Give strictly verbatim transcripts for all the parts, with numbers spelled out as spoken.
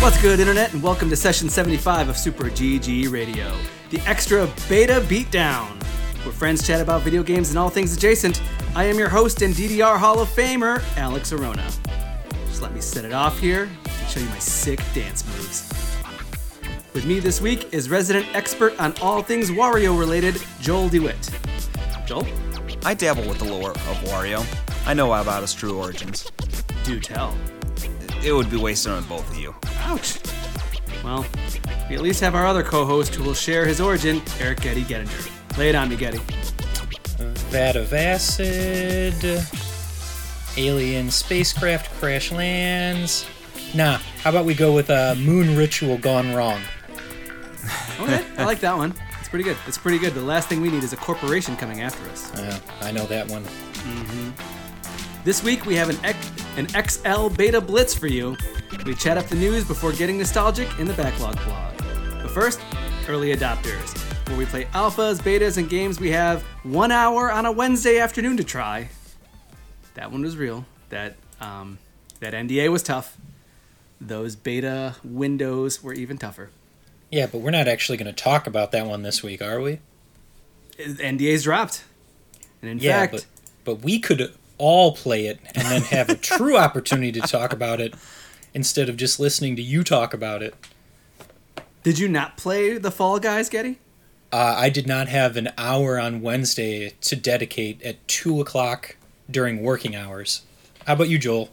What's good, Internet, and welcome to Session seventy-five of Super G G Radio, the extra beta beatdown, where friends chat about video games and all things adjacent. I am your host and D D R Hall of Famer, Alex Arona. Just let me set it off here and show you my sick dance moves. With me this week is resident expert on all things Wario-related, Joel DeWitt. Joel? I dabble with the lore of Wario. I know about its true origins. Do tell. It would be wasted on both of you. Ouch. Well, we at least have our other co-host who will share his origin, Eric Getty Gettinger. Lay it on me, Getty. Vat of acid. Alien spacecraft crash lands. Nah, how about we go with a uh, moon ritual gone wrong? Okay, I like that one. It's pretty good. It's pretty good. The last thing we need is a corporation coming after us. Yeah, I know that one. Mm-hmm. This week we have an ex- an X L Beta Blitz for you. We chat up the news before getting nostalgic in the Backlog blog. But first, Early Adopters, where we play alphas, betas, and games we have one hour on a Wednesday afternoon to try. That one was real. That um, that N D A was tough. Those beta windows were even tougher. Yeah, but we're not actually going to talk about that one this week, are we? N D A's dropped. And in yeah, fact... But, but we could all play it and then have a true opportunity to talk about it instead of just listening to you talk about it. Did you not play the Fall Guys, Getty? Uh, I did not have an hour on Wednesday to dedicate at two o'clock during working hours. How about you, Joel?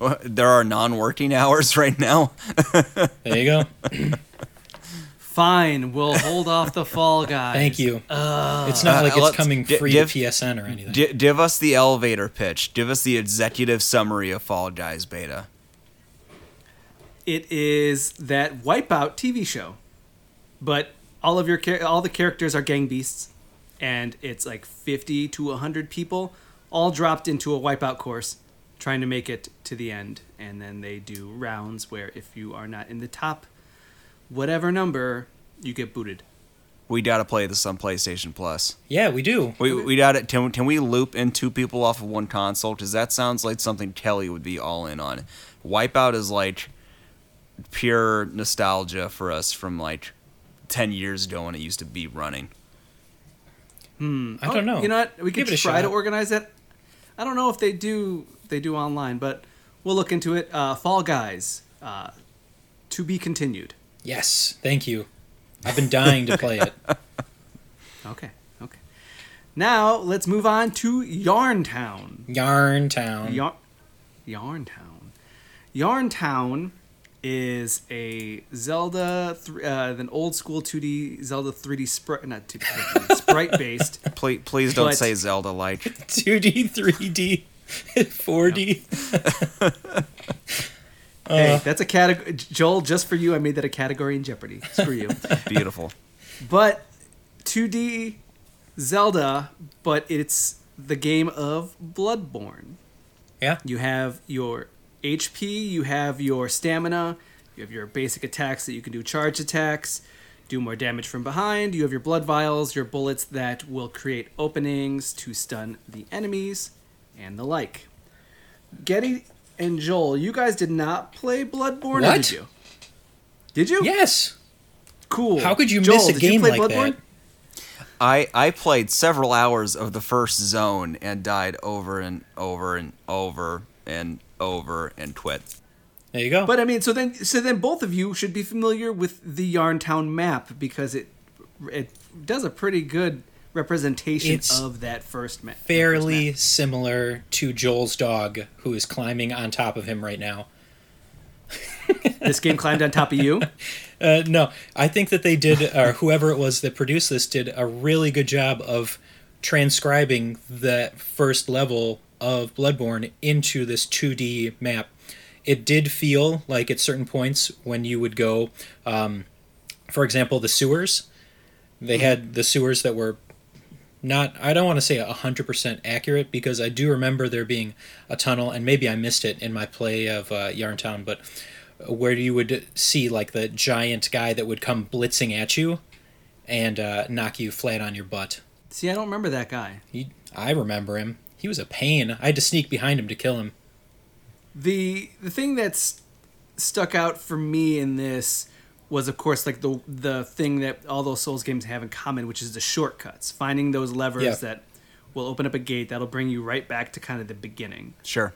Well, there are non-working hours right now. There you go. Fine, we'll hold off the Fall Guys. Thank you. Uh, it's not uh, like it's coming free d- to d- P S N or anything. D- give us the elevator pitch. Give us the executive summary of Fall Guys Beta. It is that Wipeout T V show, but all of your all the characters are gang beasts, and it's like fifty to a hundred people all dropped into a Wipeout course, trying to make it to the end, and then they do rounds where if you are not in the top whatever number, you get booted. We gotta play this on PlayStation Plus. Yeah, we do. We we gotta can, can we loop in two people off of one console? Because that sounds like something Kelly would be all in on. Wipeout is like pure nostalgia for us from like ten years ago when it used to be running. Hmm. I don't know. You know what? We could try to organize it. I don't know if they do they do online, but we'll look into it. Uh, Fall Guys, uh, to be continued. Yes, thank you. I've been dying to play it. Okay, okay. Now, let's move on to Yarntown. Yarntown. Yarn- Yarntown. Yarntown is a Zelda, th- uh, an old school two D, Zelda three D sprite, not two D, sprite-based. Please, please don't say Zelda-like. two D, three D, four D. Yep. Hey, that's a category. Joel, just for you, I made that a category in Jeopardy. It's for you. Beautiful. But two D Zelda, but it's the game of Bloodborne. Yeah. You have your H P, you have your stamina, you have your basic attacks that you can do charge attacks, do more damage from behind, you have your blood vials, your bullets that will create openings to stun the enemies, and the like. Getty... And Joel, you guys did not play Bloodborne, what? Did you? Did you? Yes. Cool. How could you Joel, miss a game like Bloodborne? That? I I played several hours of the first zone and died over and over and over and over and quit. There you go. But I mean, so then so then both of you should be familiar with the Yarntown map because it it does a pretty good representation it's of that first map. Fairly first similar to Joel's dog, who is climbing on top of him right now. This game climbed on top of you? Uh, no, I think that they did, or whoever it was that produced this did a really good job of transcribing that first level of Bloodborne into this two D map. It did feel like at certain points when you would go, um, for example, the sewers. They had the sewers that were not, I don't want to say one hundred percent accurate, because I do remember there being a tunnel, and maybe I missed it in my play of uh, Yarntown, but where you would see like the giant guy that would come blitzing at you, and uh, knock you flat on your butt. See, I don't remember that guy. He, I remember him. He was a pain. I had to sneak behind him to kill him. The the thing that's stuck out for me in this was, of course, like the the thing that all those Souls games have in common, which is the shortcuts. Finding those levers yeah. that will open up a gate that'll bring you right back to kind of the beginning. Sure.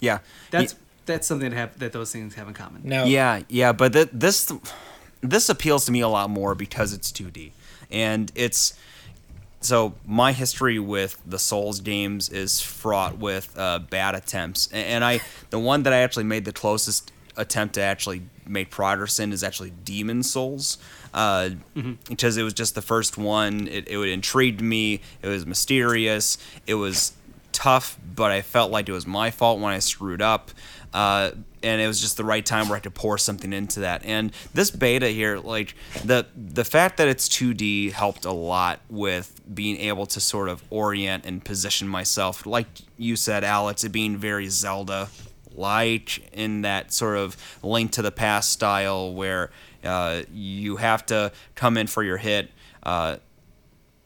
Yeah. That's yeah. that's something that have, that those things have in common. No. Yeah, yeah, but th- this this appeals to me a lot more because it's two D. And it's so my history with the Souls games is fraught with uh, bad attempts. And I the one that I actually made the closest attempt to actually make progress in is actually Demon Souls, uh, mm-hmm. because it was just the first one. It, it intrigued me. It was mysterious. It was tough, but I felt like it was my fault when I screwed up. Uh, and it was just the right time where I could pour something into that. And this beta here, like the the fact that it's two D helped a lot with being able to sort of orient and position myself. Like you said, Alex, it being very Zelda like in that sort of Link to the Past style where uh, you have to come in for your hit, uh,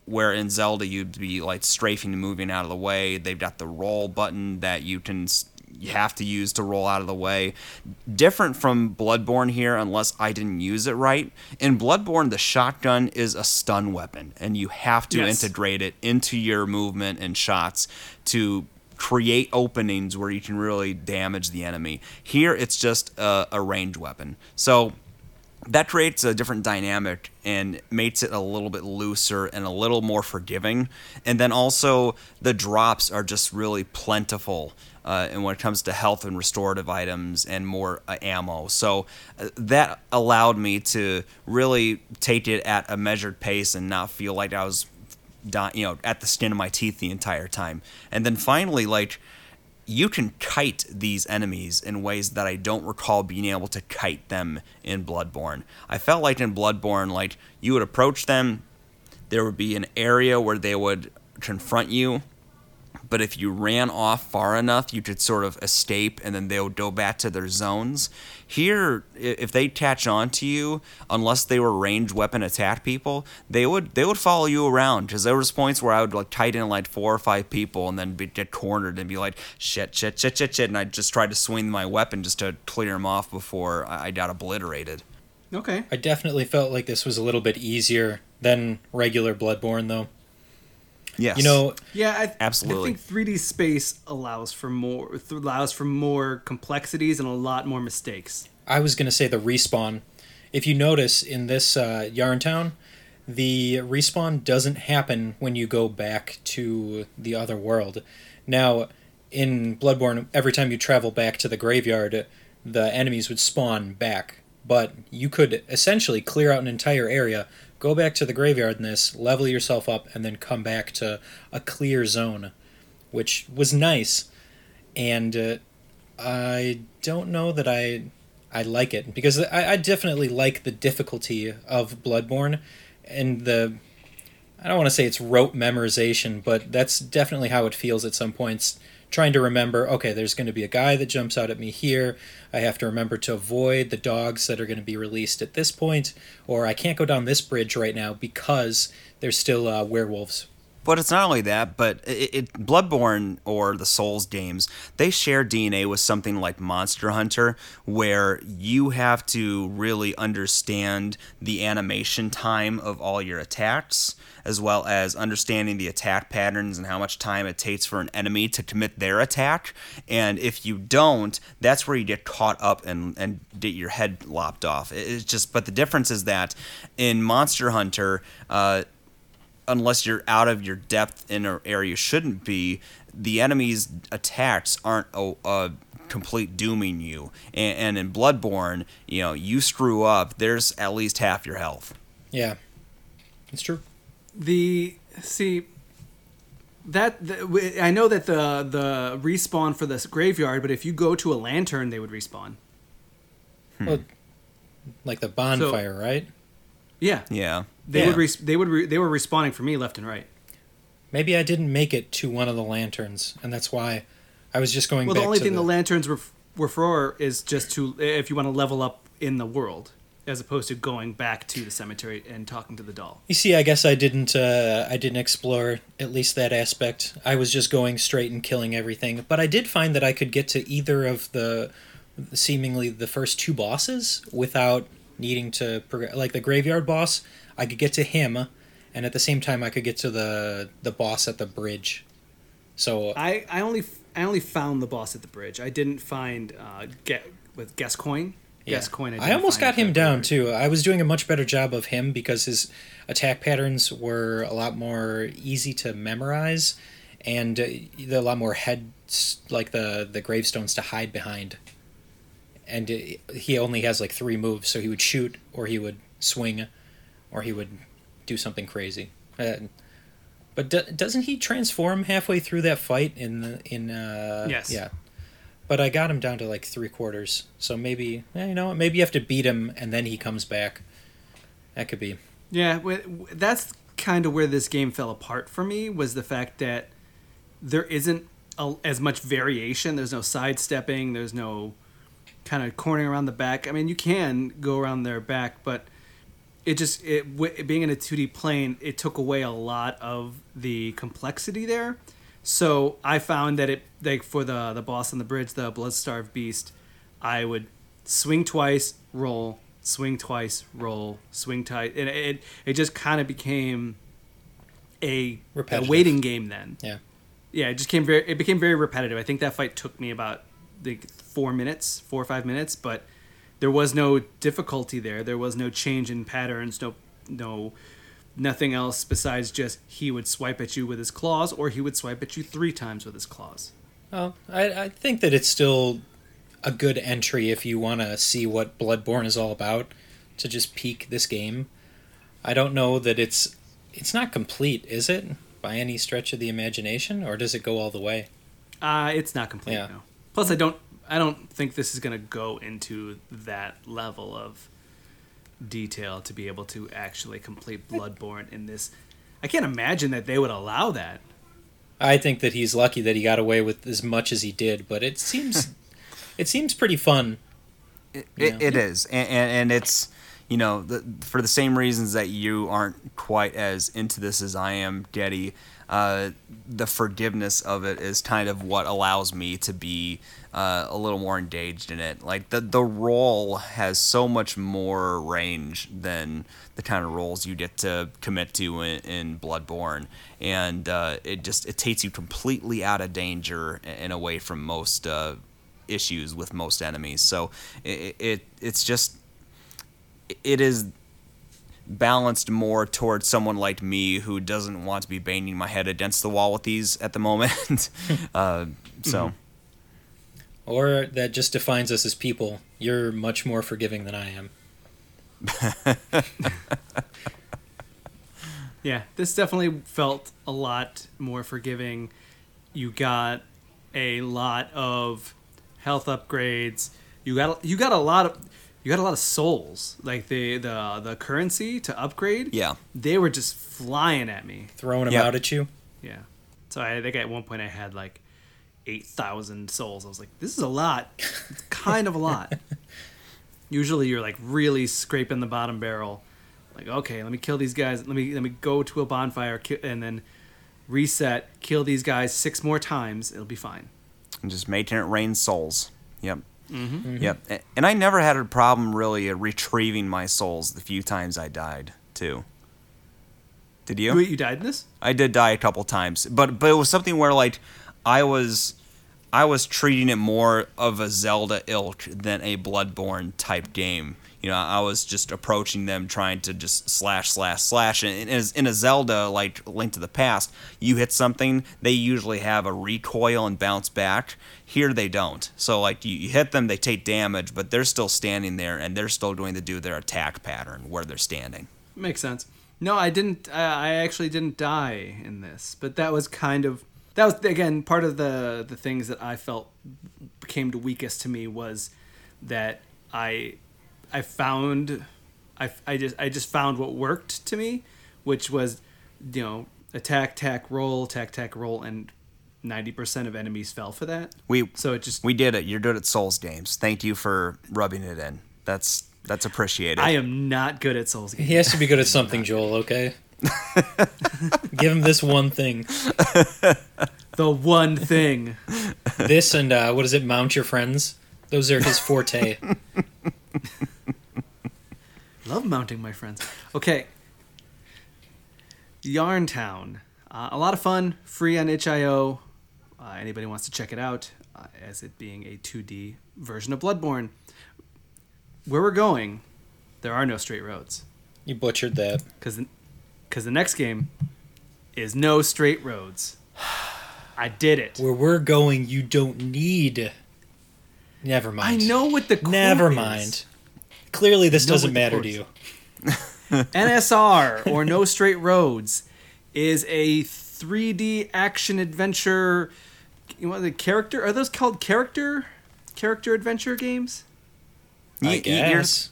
where in Zelda you'd be like strafing and moving out of the way. They've got the roll button that you can you have to use to roll out of the way. Different from Bloodborne here, unless I didn't use it right. In Bloodborne, the shotgun is a stun weapon, and you have to yes. integrate it into your movement and shots to create openings where you can really damage the enemy. Here, it's just a, a ranged weapon. So that creates a different dynamic and makes it a little bit looser and a little more forgiving. And then also, the drops are just really plentiful uh, and when it comes to health and restorative items and more uh, ammo. So uh, that allowed me to really take it at a measured pace and not feel like I was you know, at the skin of my teeth the entire time. And then finally, like, you can kite these enemies in ways that I don't recall being able to kite them in Bloodborne. I felt like in Bloodborne, like, you would approach them, there would be an area where they would confront you, but if you ran off far enough, you could sort of escape, and then they would go back to their zones. Here, if they catch on to you, unless they were ranged weapon attack people, they would they would follow you around, because there was points where I would like tight in like four or five people and then be, get cornered and be like, shit, shit, shit, shit, shit, and I just tried to swing my weapon just to clear them off before I got obliterated. Okay. I definitely felt like this was a little bit easier than regular Bloodborne, though. Yes. You know, yeah, I th- absolutely. I think three D space allows for more th- allows for more complexities and a lot more mistakes. I was going to say the respawn. If you notice in this uh, Yarntown, the respawn doesn't happen when you go back to the other world. Now, in Bloodborne, every time you travel back to the graveyard, the enemies would spawn back. But you could essentially clear out an entire area, go back to the graveyard in this, level yourself up, and then come back to a clear zone, which was nice. And uh, I don't know that I I like it, because I, I definitely like the difficulty of Bloodborne and the, I don't want to say it's rote memorization, but that's definitely how it feels at some points, trying to remember, okay, there's going to be a guy that jumps out at me here. I have to remember to avoid the dogs that are going to be released at this point, or I can't go down this bridge right now because there's still uh, werewolves. But it's not only that, but it, it Bloodborne or the Souls games, they share D N A with something like Monster Hunter, where you have to really understand the animation time of all your attacks, as well as understanding the attack patterns and how much time it takes for an enemy to commit their attack. And if you don't, that's where you get caught up and, and get your head lopped off. It's just, but the difference is that in Monster Hunter, uh, unless you're out of your depth in an area you shouldn't be, the enemy's attacks aren't a, a complete dooming you. And, and in Bloodborne, you know, you screw up, there's at least half your health. Yeah, it's true. The see that the, I know that the the respawn for this graveyard, but if you go to a lantern, they would respawn. Hmm. Well, like the bonfire, so, right? Yeah, yeah. They yeah. would res- they would re- they were respawning for me left and right. Maybe I didn't make it to one of the lanterns, and that's why I was just going. Well, back the only to thing the... the lanterns were f- were for is just to if you want to level up in the world. as opposed to going back to the cemetery and talking to the doll. You see, I guess I didn't uh, I didn't explore at least that aspect. I was just going straight and killing everything. But I did find that I could get to either of the seemingly the first two bosses without needing to progress. Like the graveyard boss, I could get to him, and at the same time I could get to the the boss at the bridge. So I, I only I only found the boss at the bridge. I didn't find uh, get with Gascoigne. Yeah. Gascoigne, I, I almost got him down too. I was doing a much better job of him because his attack patterns were a lot more easy to memorize, and uh, a lot more heads, like the the gravestones to hide behind. And it, he only has like three moves, so he would shoot, or he would swing, or he would do something crazy. Uh, but do, doesn't he transform halfway through that fight in the, in? Uh, yes. Yeah. But I got him down to like three quarters, so maybe eh, you know what? Maybe you have to beat him and then he comes back. That could be. Yeah, that's kind of where this game fell apart for me, was the fact that there isn't a, as much variation. There's no sidestepping. There's no kind of cornering around the back. I mean, you can go around their back, but it just it, it being in a two D plane, it took away a lot of the complexity there. So I found that it like for the the boss on the bridge, the Bloodstarved Beast, I would swing twice, roll, swing twice, roll, swing twice, and it it just kind of became a, a waiting game then. Yeah, yeah, it just came very it became very repetitive. I think that fight took me about like four minutes, four or five minutes, but there was no difficulty there. There was no change in patterns. No, no. Nothing else besides just he would swipe at you with his claws, or he would swipe at you three times with his claws. Well, I, I think that it's still a good entry if you want to see what Bloodborne is all about, to just peek this game. I don't know that it's... It's not complete, is it? By any stretch of the imagination? Or does it go all the way? Uh, it's not complete, yeah. No. Plus, I don't, I don't think this is going to go into that level of detail to be able to actually complete Bloodborne in this. I can't imagine that they would allow that. I think that he's lucky that he got away with as much as he did, but it seems it seems pretty fun. It, it, it is, and, and, and it's, you know, the, for the same reasons that you aren't quite as into this as I am, Getty, uh, the forgiveness of it is kind of what allows me to be Uh, a little more engaged in it. Like the the role has so much more range than the kind of roles you get to commit to in, in Bloodborne, and uh, it just it takes you completely out of danger and away from most uh, issues with most enemies. So it, it it's just it is balanced more towards someone like me who doesn't want to be banging my head against the wall with these at the moment. uh, so. Mm-hmm. Or that just defines us as people. You're much more forgiving than I am. Yeah, this definitely felt a lot more forgiving. You got a lot of health upgrades. You got you got a lot of you got a lot of souls. Like the the, the currency to upgrade. Yeah, they were just flying at me, throwing them yep. out at you. Yeah. So I think at one point I had like eight thousand souls. I was like, this is a lot. It's kind of a lot. Usually you're like really scraping the bottom barrel. Like, okay, let me kill these guys. Let me let me go to a bonfire ki- and then reset, kill these guys six more times. It'll be fine. And just making it rain souls. Yep. Mm-hmm. Mm-hmm. Yep. And I never had a problem really retrieving my souls the few times I died, too. Did you? Wait, you died in this? I did die a couple times. But, but it was something where like I was I was treating it more of a Zelda ilk than a Bloodborne type game. You know, I was just approaching them trying to just slash, slash, slash. And in a Zelda, like Link to the Past, you hit something, they usually have a recoil and bounce back. Here they don't. So, like, you hit them, they take damage, but they're still standing there, and they're still going to do their attack pattern where they're standing. Makes sense. No, I didn't. I actually didn't die in this, but that was kind of... That was, again, part of the, the things that I felt came the weakest to me was that I I found I, I just I just found what worked to me, which was, you know, attack, attack, roll, attack, attack, roll, and ninety percent of enemies fell for that. We so it just we did it. You're good at Souls games. Thank you for rubbing it in. That's That's appreciated. I am not good at Souls games. He has to be good at something, Joel, okay? Give him this one thing. The one thing. This and, uh, what is it, Mount Your Friends? Those are his forte. Love mounting my friends. Okay. Yarntown. Uh, a lot of fun. Free on itch dot i o. Uh, anybody wants to check it out, uh, as it being a two D version of Bloodborne. Where we're going, there are no straight roads. You butchered that. Because the, the next game is No Straight Roads. I did it. Where we're going, you don't need... Never mind. I know what the quote Never mind. Is. Clearly this doesn't matter to you. N S R, or No Straight Roads, is a three D action adventure... You know, the character? Are those called character? Character adventure games? I guess.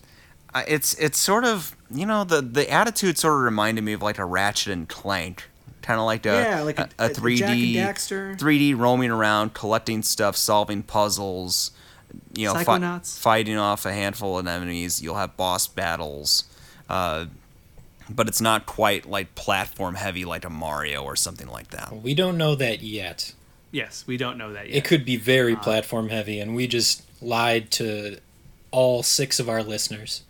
Uh, it's it's sort of, you know, the, the attitude sort of reminded me of like a Ratchet and Clank, kind of like a yeah, like a, a, a three D roaming around, collecting stuff, solving puzzles, you know, fi- fighting off a handful of enemies. You'll have boss battles, uh, but it's not quite like platform heavy like a Mario or something like that. We don't know that yet. Yes, we don't know that yet. It could be very uh, platform heavy, and we just lied to all six of our listeners.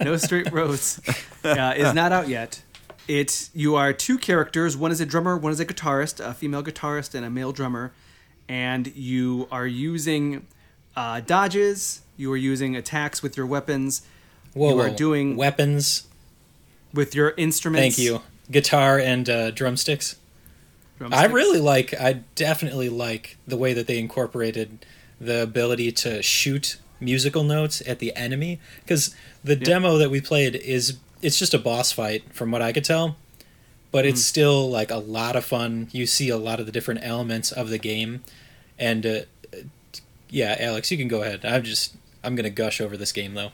No Straight Roads uh, is not out yet. It you are two characters. One is a drummer, one is a guitarist, a female guitarist and a male drummer. And you are using uh, dodges. You are using attacks with your weapons. Whoa, you are doing weapons with your instruments. Thank you. Guitar and uh, drumsticks. drumsticks. I really like. I definitely like the way that they incorporated the ability to shoot musical notes at the enemy, because the yep. demo that we played is it's just a boss fight from what I could tell, but mm-hmm. it's still like a lot of fun. You see a lot of the different elements of the game, and uh, yeah, Alex, you can go ahead. I'm just I'm gonna gush over this game though.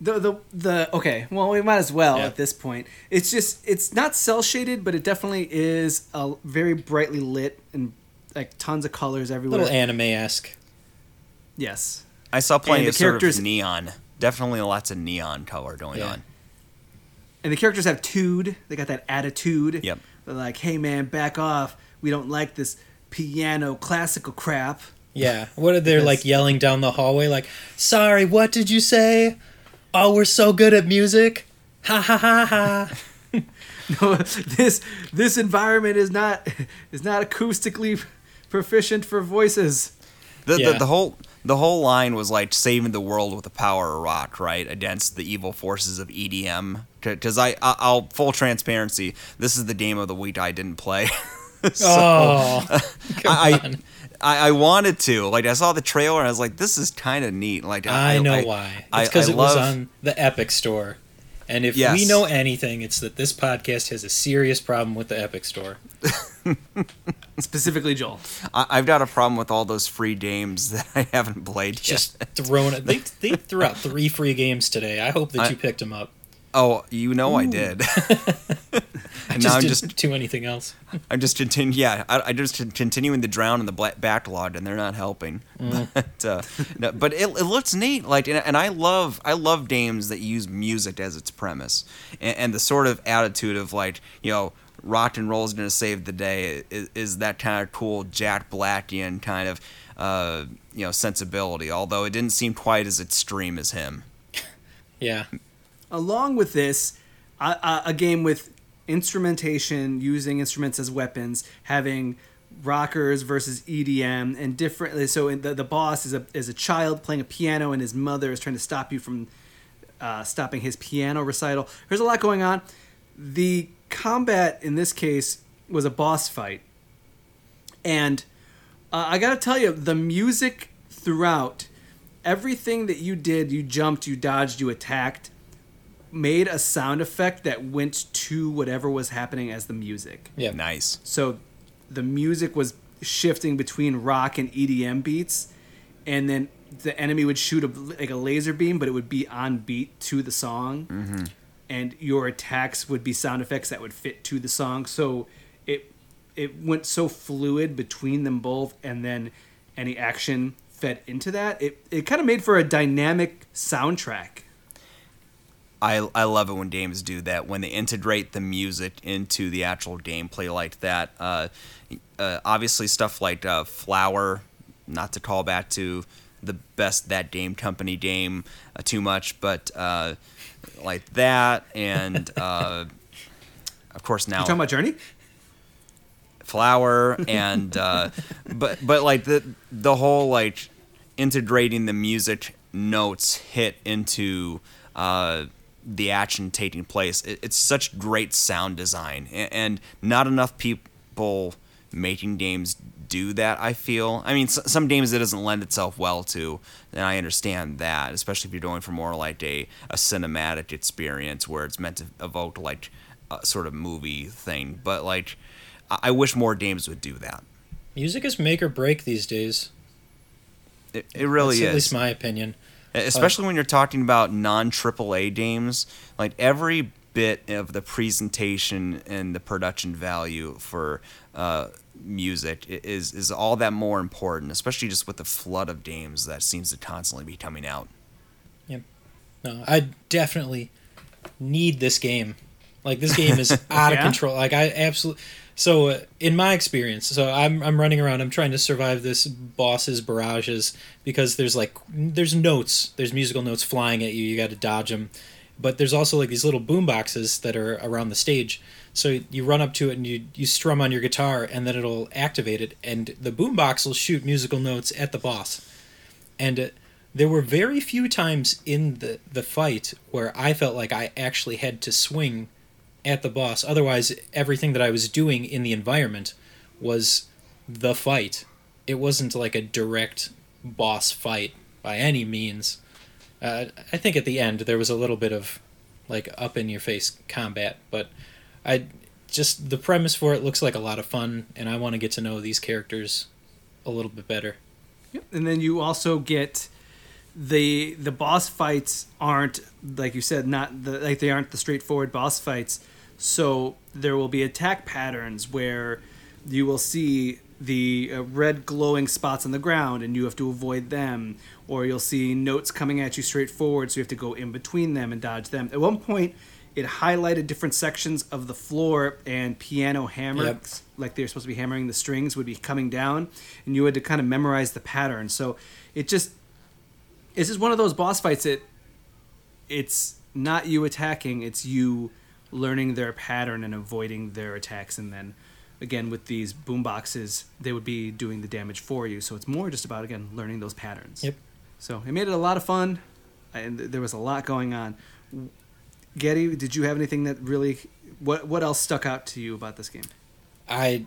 The the the okay, well we might as well yeah. at this point. It's just it's not cell shaded, but it definitely is a very brightly lit and like tons of colors everywhere. Little anime esque. Yes. I saw playing the characters sort of neon. Definitely lots of neon color going yeah. on. And the characters have tude. They got that attitude. Yep. They're like, hey man, back off. We don't like this piano classical crap. Yeah. What are they yes. like yelling down the hallway like, sorry, what did you say? Oh, we're so good at music. Ha ha ha ha. No, this this environment is not is not acoustically proficient for voices. The, yeah. the the whole the whole line was like saving the world with the power of rock, right, against the evil forces of E D M. Because I, I I'll full transparency, this is the game of the week I didn't play. so, oh, come I, on. I I wanted to like I saw the trailer and I was like, this is kind of neat. Like I, I know I, why I, it's because it love... was on the Epic Store. And if yes. we know anything, it's that this podcast has a serious problem with the Epic Store. Specifically, Joel. I, I've got a problem with all those free games that I haven't played Just yet. Just thrown it. They, they threw out three free games today. I hope that I, you picked them up. Oh, you know Ooh. I did. I just now I'm didn't just, do anything else. I'm just continu- yeah, I, I just continuing to drown in the black backlog, and they're not helping. Mm. But, uh, no, but it, it looks neat, like, and, and I love I love games that use music as its premise, and, and the sort of attitude of like, you know, rock and roll is going to save the day is, is that kind of cool Jack Blackian kind of uh, you know sensibility. Although it didn't seem quite as extreme as him. Yeah. Along with this, uh, uh, a game with instrumentation, using instruments as weapons, having rockers versus E D M, and different. So in the the boss is a is a child playing a piano, and his mother is trying to stop you from uh, stopping his piano recital. There's a lot going on. The combat in this case was a boss fight, and uh, I gotta tell you, the music throughout, everything that you did, you jumped, you dodged, you attacked, made a sound effect that went to whatever was happening as the music. Yeah, nice. So the music was shifting between rock and E D M beats, and then the enemy would shoot a, like a laser beam, but it would be on beat to the song, mm-hmm. and your attacks would be sound effects that would fit to the song. So it it went so fluid between them both, and then any action fed into that. It it kind of made for a dynamic soundtrack. I I love it when games do that, when they integrate the music into the actual gameplay like that. Uh, uh, obviously, stuff like uh, Flower, not to call back to the best That Game Company game uh, too much, but uh, like that, and uh, of course now... You're talking about Journey? Flower, and uh, but but like the the whole like integrating the music notes hit into uh, the action taking place. It, it's such great sound design, and, and not enough people making games do that, I feel. I mean, so, some games it doesn't lend itself well to, and I understand that, especially if you're going for more like a, a cinematic experience where it's meant to evoke like a sort of movie thing. But like, I wish more games would do that. Music is make or break these days. It it really That's is. At least my opinion. Especially uh, when you're talking about non-triple A games. Like, every bit of the presentation and the production value for uh, music is, is all that more important, especially just with the flood of games that seems to constantly be coming out. Yep. No, I definitely need this game. Like, this game is out yeah. of control. Like, I absolutely... So uh, in my experience, so I'm I'm running around, I'm trying to survive this boss's barrages, because there's like there's notes, there's musical notes flying at you, you got to dodge them, but there's also like these little boom boxes that are around the stage. So you run up to it and you you strum on your guitar, and then it'll activate it, and the boom box will shoot musical notes at the boss. And uh, there were very few times in the the fight where I felt like I actually had to swing at the boss. Otherwise, everything that I was doing in the environment was the fight. It wasn't like a direct boss fight by any means. Uh, I think at the end there was a little bit of like up in your face combat, but I just the premise for it looks like a lot of fun, and I want to get to know these characters a little bit better. Yep. And then you also get the the boss fights aren't, like you said, not the, like they aren't the straightforward boss fights. So there will be attack patterns where you will see the red glowing spots on the ground and you have to avoid them, or you'll see notes coming at you straight forward, so you have to go in between them and dodge them. At one point, it highlighted different sections of the floor, and piano hammers, yep. like they're supposed to be hammering the strings, would be coming down, and you had to kind of memorize the pattern. So it just it's just one of those boss fights that it's not you attacking, it's you learning their pattern and avoiding their attacks. And then, again, with these boom boxes, they would be doing the damage for you. So it's more just about, again, learning those patterns. Yep. So it made it a lot of fun, and there was a lot going on. Getty, did you have anything that really... What what else stuck out to you about this game? I...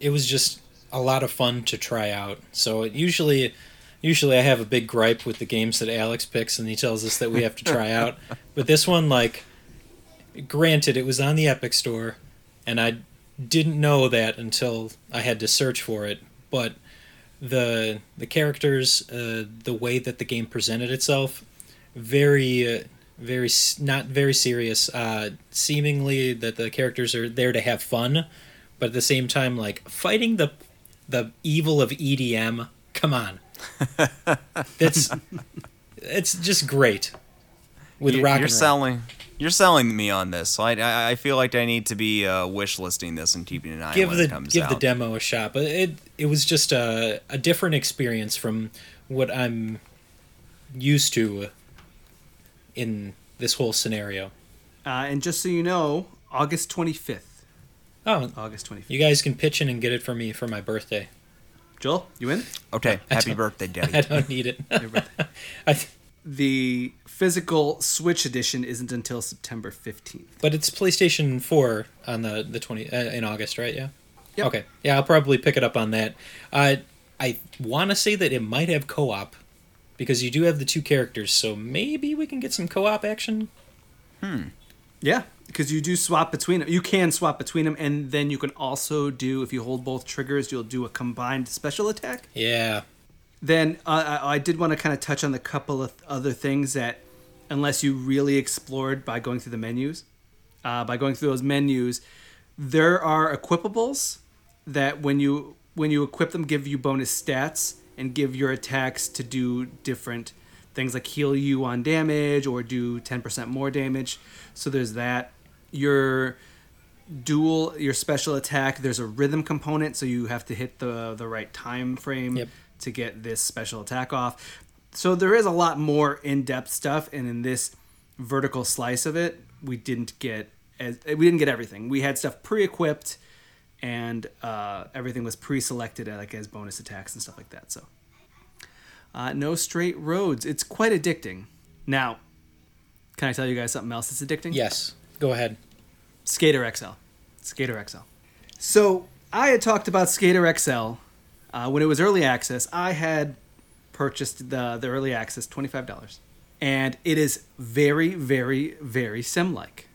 It was just a lot of fun to try out. So it usually... Usually I have a big gripe with the games that Alex picks and he tells us that we have to try out. But this one, like, granted, it was on the Epic Store, and I didn't know that until I had to search for it. But the the characters, uh, the way that the game presented itself, very, uh, very not very serious. Uh, seemingly that the characters are there to have fun, but at the same time, like, fighting the the evil of E D M, come on. That's it's just great with you, rock and you're roll. selling you're selling me on this, so I, I I feel like I need to be uh wish listing this and keeping an eye give on the, it comes give out. the demo a shot. But it it was just a, a different experience from what I'm used to in this whole scenario. Uh, and just so you know, August twenty-fifth. Oh, August twenty-fifth. You guys can pitch in and get it for me for my birthday. Joel, you in? Okay, happy birthday, Daddy. I don't need it. I th- the physical Switch edition isn't until September fifteenth. But it's PlayStation four on the, the twentieth, uh, in August, right? Yeah? Yep. Okay. Yeah, I'll probably pick it up on that. Uh, I want to say that it might have co-op, because you do have the two characters, so maybe we can get some co-op action? Hmm. Yeah, because you do swap between them. You can swap between them, and then you can also do, if you hold both triggers, you'll do a combined special attack. Yeah. Then uh, I did want to kind of touch on a couple of other things that, unless you really explored by going through the menus, uh, by going through those menus, there are equipables that when you when you equip them give you bonus stats, and give your attacks to do different things, like heal you on damage or do ten percent more damage. So there's that. Your dual, your special attack, there's a rhythm component, so you have to hit the the right time frame yep. to get this special attack off. So there is a lot more in-depth stuff, and in this vertical slice of it, we didn't get as we didn't get everything. We had stuff pre-equipped, and uh, everything was pre-selected like as bonus attacks and stuff like that. So, uh, No Straight Roads. It's quite addicting. Now, can I tell you guys something else that's addicting? Yes, go ahead. Skater X L. Skater X L. So I had talked about Skater X L uh, when it was early access. I had purchased the, the early access, twenty-five dollars. And it is very, very, very sim-like.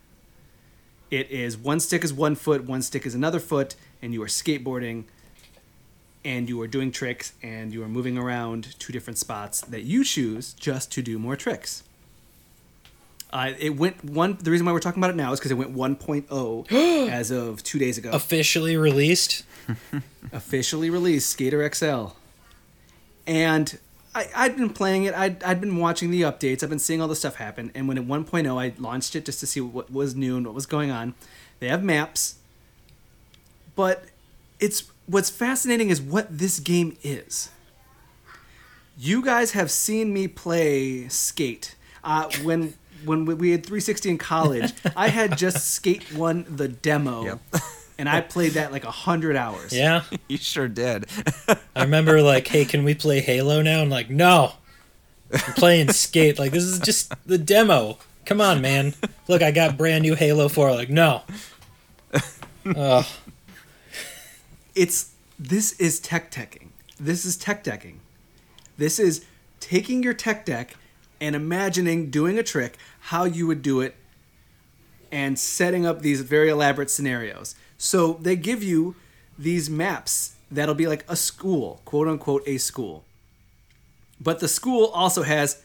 It is one stick is one foot, one stick is another foot, and you are skateboarding, and you are doing tricks, and you are moving around two different spots that you choose just to do more tricks. Uh, it went one. The reason why we're talking about it now is because it went one point oh as of two days ago. Officially released. Officially released, Skater X L. And I, I'd been playing it. I'd, I'd been watching the updates. I've been seeing all the stuff happen. And when at one point oh, I launched it just to see what was new and what was going on. They have maps. But it's what's fascinating is what this game is. You guys have seen me play Skate. Uh, when... When we had three sixty in college, I had just Skate one, the demo, yep. and I played that like one hundred hours. Yeah. You sure did. I remember like, hey, can we play Halo now? I'm like, no. I'm playing Skate. Like, this is just the demo. Come on, man. Look, I got brand new Halo four. Like, no. Ugh. It's, this is tech decking. This is tech decking. This is taking your tech deck and imagining doing a trick, how you would do it, and setting up these very elaborate scenarios. So they give you these maps that'll be like a school, quote unquote, a school. But the school also has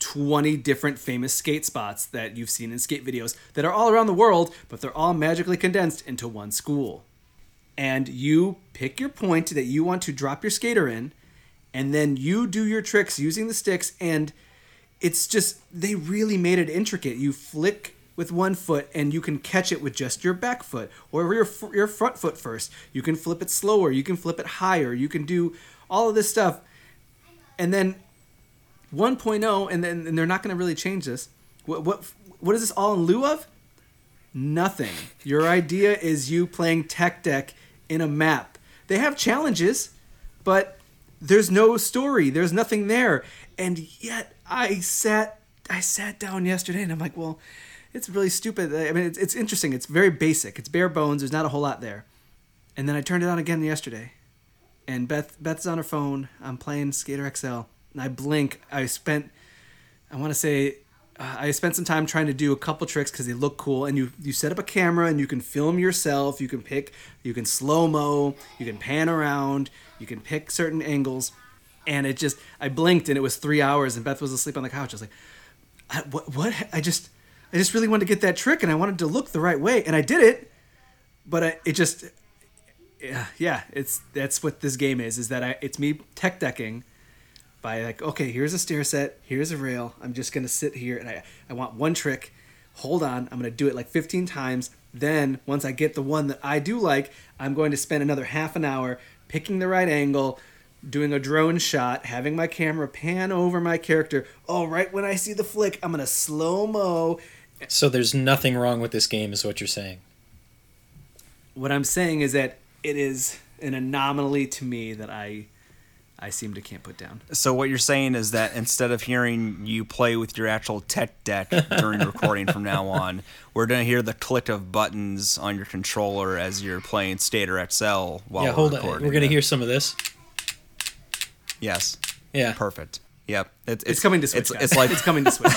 twenty different famous skate spots that you've seen in skate videos that are all around the world, but they're all magically condensed into one school. And you pick your point that you want to drop your skater in, and then you do your tricks using the sticks, and it's just, they really made it intricate. You flick with one foot and you can catch it with just your back foot or your your front foot first. You can flip it slower. You can flip it higher. You can do all of this stuff. And then one point oh, and then and they're not going to really change this. What, what, what is this all in lieu of? Nothing. Your idea is you playing tech deck in a map. They have challenges, but there's no story. There's nothing there. And yet... I sat I sat down yesterday and I'm like, well, it's really stupid. I mean, it's, it's interesting. It's very basic. It's bare bones. There's not a whole lot there. And then I turned it on again yesterday. And Beth Beth's on her phone. I'm playing Skater X L. And I blink. I spent, I want to say, uh, I spent some time trying to do a couple tricks because they look cool. And you, you set up a camera and you can film yourself. You can pick, you can slow-mo. You can pan around. You can pick certain angles. And it just, I blinked and it was three hours and Beth was asleep on the couch. I was like, I, what, what? I just, I just really wanted to get that trick and I wanted to look the right way. And I did it, but I, it just, yeah, yeah, it's, that's what this game is, is that I, it's me tech decking by like, okay, here's a stair set. Here's a rail. I'm just going to sit here and I, I want one trick. Hold on. I'm going to do it like fifteen times. Then once I get the one that I do like, I'm going to spend another half an hour picking the right angle, doing a drone shot, having my camera pan over my character. Oh, right when I see the flick, I'm going to slow-mo. So there's nothing wrong with this game is what you're saying. What I'm saying is that it is an anomaly to me that I I seem to can't put down. So what you're saying is that instead of hearing you play with your actual tech deck during recording from now on, we're going to hear the click of buttons on your controller as you're playing Skater X L while yeah, hold we're recording. On. We're going to hear some of this. Yes. Yeah. Perfect. Yep. It, it's, it's coming to Switch. It's, it's like it's coming to Switch.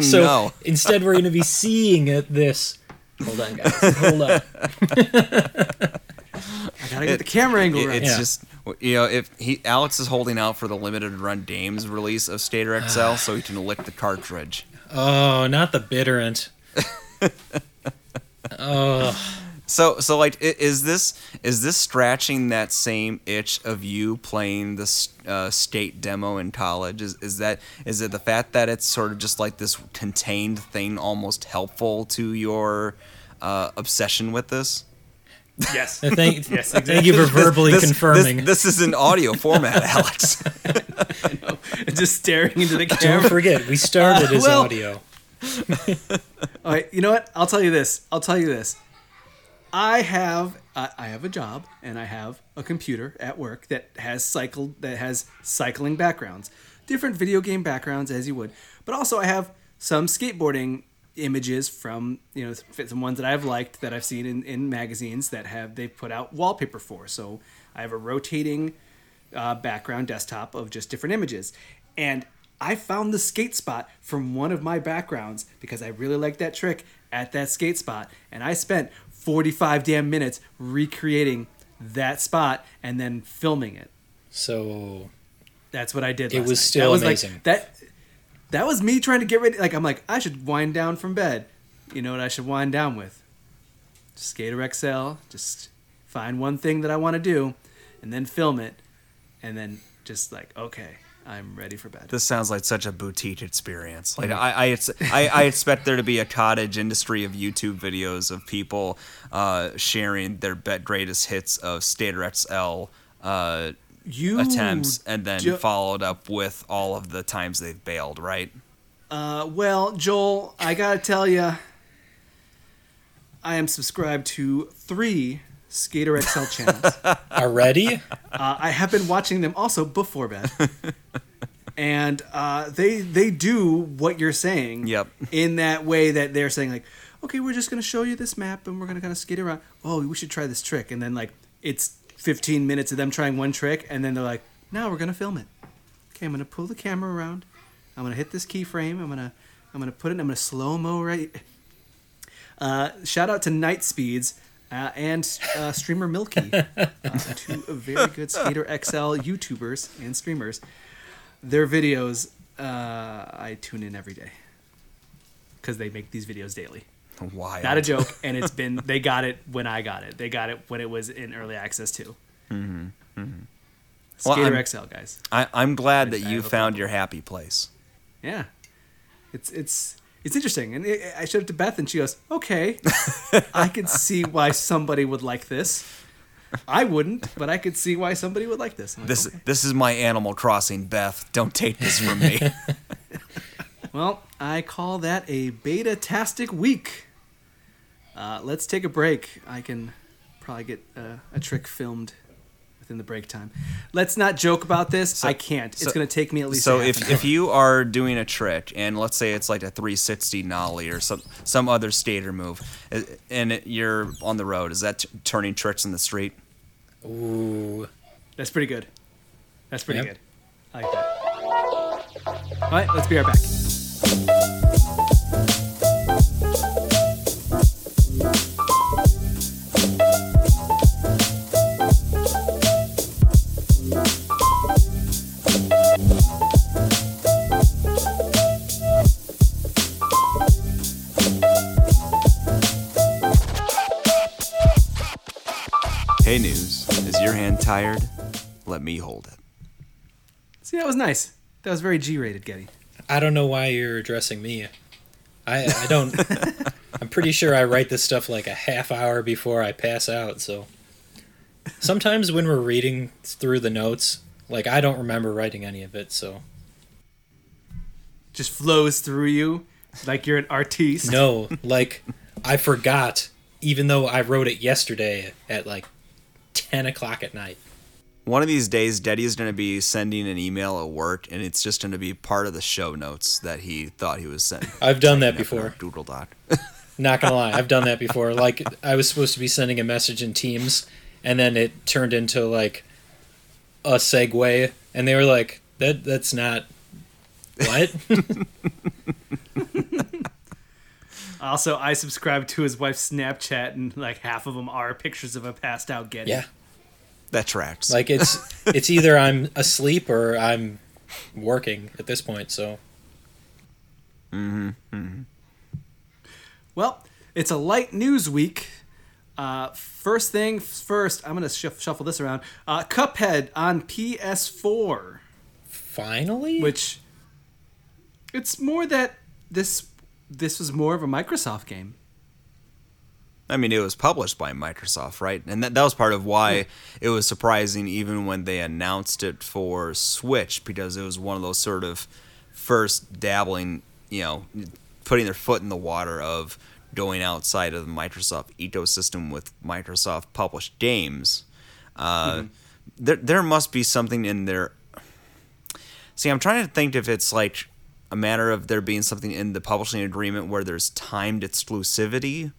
So no. Instead, we're going to be seeing it. This. Hold on, guys. Hold on. I gotta get it, the camera angle it, right. It's yeah. just you know if he Alex is holding out for the limited run Dames release of Skater X L so he can lick the cartridge. Oh, not the bitterant. Oh. So, so like, is this is this scratching that same itch of you playing the uh, Skate demo in college? Is is that is it the fact that it's sort of just like this contained thing, almost helpful to your uh, obsession with this? Yes. Thank, yes, exactly. Thank you for verbally this, this, confirming. This, this is an audio format, Alex. I know. Just staring into the camera. Don't forget, we started uh, as well, audio. All right, you know what? I'll tell you this. I'll tell you this. I have uh, I have a job and I have a computer at work that has cycled that has cycling backgrounds, different video game backgrounds as you would, but also I have some skateboarding images from you know some ones that I've liked that I've seen in, in magazines that have they've put out wallpaper for. So I have a rotating uh, background desktop of just different images, and I found the skate spot from one of my backgrounds because I really like that trick at that skate spot, and I spent forty-five damn minutes recreating that spot and then filming it. So that's what I did last night. It was still amazing. That that was me trying to get ready. Like I'm like, I should wind down from bed. You know what I should wind down with? Skater X L. Just find one thing that I want to do and then film it. And then just like, okay, I'm ready for bed. This sounds like such a boutique experience. Like I, I, I, I expect there to be a cottage industry of YouTube videos of people uh, sharing their greatest hits of Skater X L uh, attempts, and then jo- followed up with all of the times they've bailed. Right? Uh, well, Joel, I gotta tell you, I am subscribed to three Skater X L channels already. Uh, I have been watching them also before bed. And uh, they they do what you're saying, yep. In that way that they're saying like, okay, we're just going to show you this map and we're going to kind of skate around. Oh, we should try this trick. And then like it's fifteen minutes of them trying one trick. And then they're like, now we're going to film it. Okay, I'm going to pull the camera around. I'm going to hit this keyframe. I'm going to I'm going to put it in. I'm going to slow-mo right. Uh, shout out to Night Speeds. Uh, and uh, Streamer Milky, uh, two very good Skater X L YouTubers and streamers. Their videos, uh, I tune in every day because they make these videos daily. Wild. Not a joke, and it's been they got it when I got it. They got it when it was in early access too. Mm-hmm. Mm-hmm. Skater well, X L guys. I, I'm glad that I you found your happy place. Yeah, it's it's. It's interesting, and it, I showed it to Beth, and she goes, okay, I could see why somebody would like this. I wouldn't, but I could see why somebody would like this. Like, this okay. This is my Animal Crossing, Beth. Don't take this from me. Well, I call that a beta-tastic week. Uh, let's take a break. I can probably get uh, a trick filmed within the break time. Let's not joke about this. So, I can't. So, it's going to take me at least. So half if an hour. If you are doing a trick, and let's say it's like a three sixty nollie or some some other skater move, and you're on the road, is that t- turning tricks in the street? Ooh, that's pretty good. That's pretty yep. good. I like that. All right, let's be right back. Hey, News, is your hand tired? Let me hold it. See, that was nice. That was very G-rated, Getty. I don't know why you're addressing me. I, I don't... I'm pretty sure I write this stuff like a half hour before I pass out, so... Sometimes when we're reading through the notes, like, I don't remember writing any of it, so... Just flows through you like you're an artiste? No, like, I forgot, even though I wrote it yesterday at, like, ten o'clock at night. One of these days, Daddy is going to be sending an email at work, and it's just going to be part of the show notes that he thought he was sending. I've done that before. Google Doc. Not going to lie. I've done that before. Like, I was supposed to be sending a message in Teams, and then it turned into, like, a segue, and they were like, "That that's not... What?" Also, I subscribe to his wife's Snapchat, and like half of them are pictures of a passed out Getty. Yeah, that tracks. Like it's it's either I'm asleep or I'm working at this point. So, mm-hmm. Mm-hmm. Well, it's a light news week. Uh, first thing first, I'm going to shuff, shuffle this around. Uh, Cuphead on P S four. Finally? Which, it's more that this this was more of a Microsoft game. I mean, it was published by Microsoft, right? And that, that was part of why yeah. it was surprising even when they announced it for Switch, because it was one of those sort of first dabbling, you know, putting their foot in the water of going outside of the Microsoft ecosystem with Microsoft published games. Uh, mm-hmm. There there must be something in there. See, I'm trying to think if it's like a matter of there being something in the publishing agreement where there's timed exclusivity,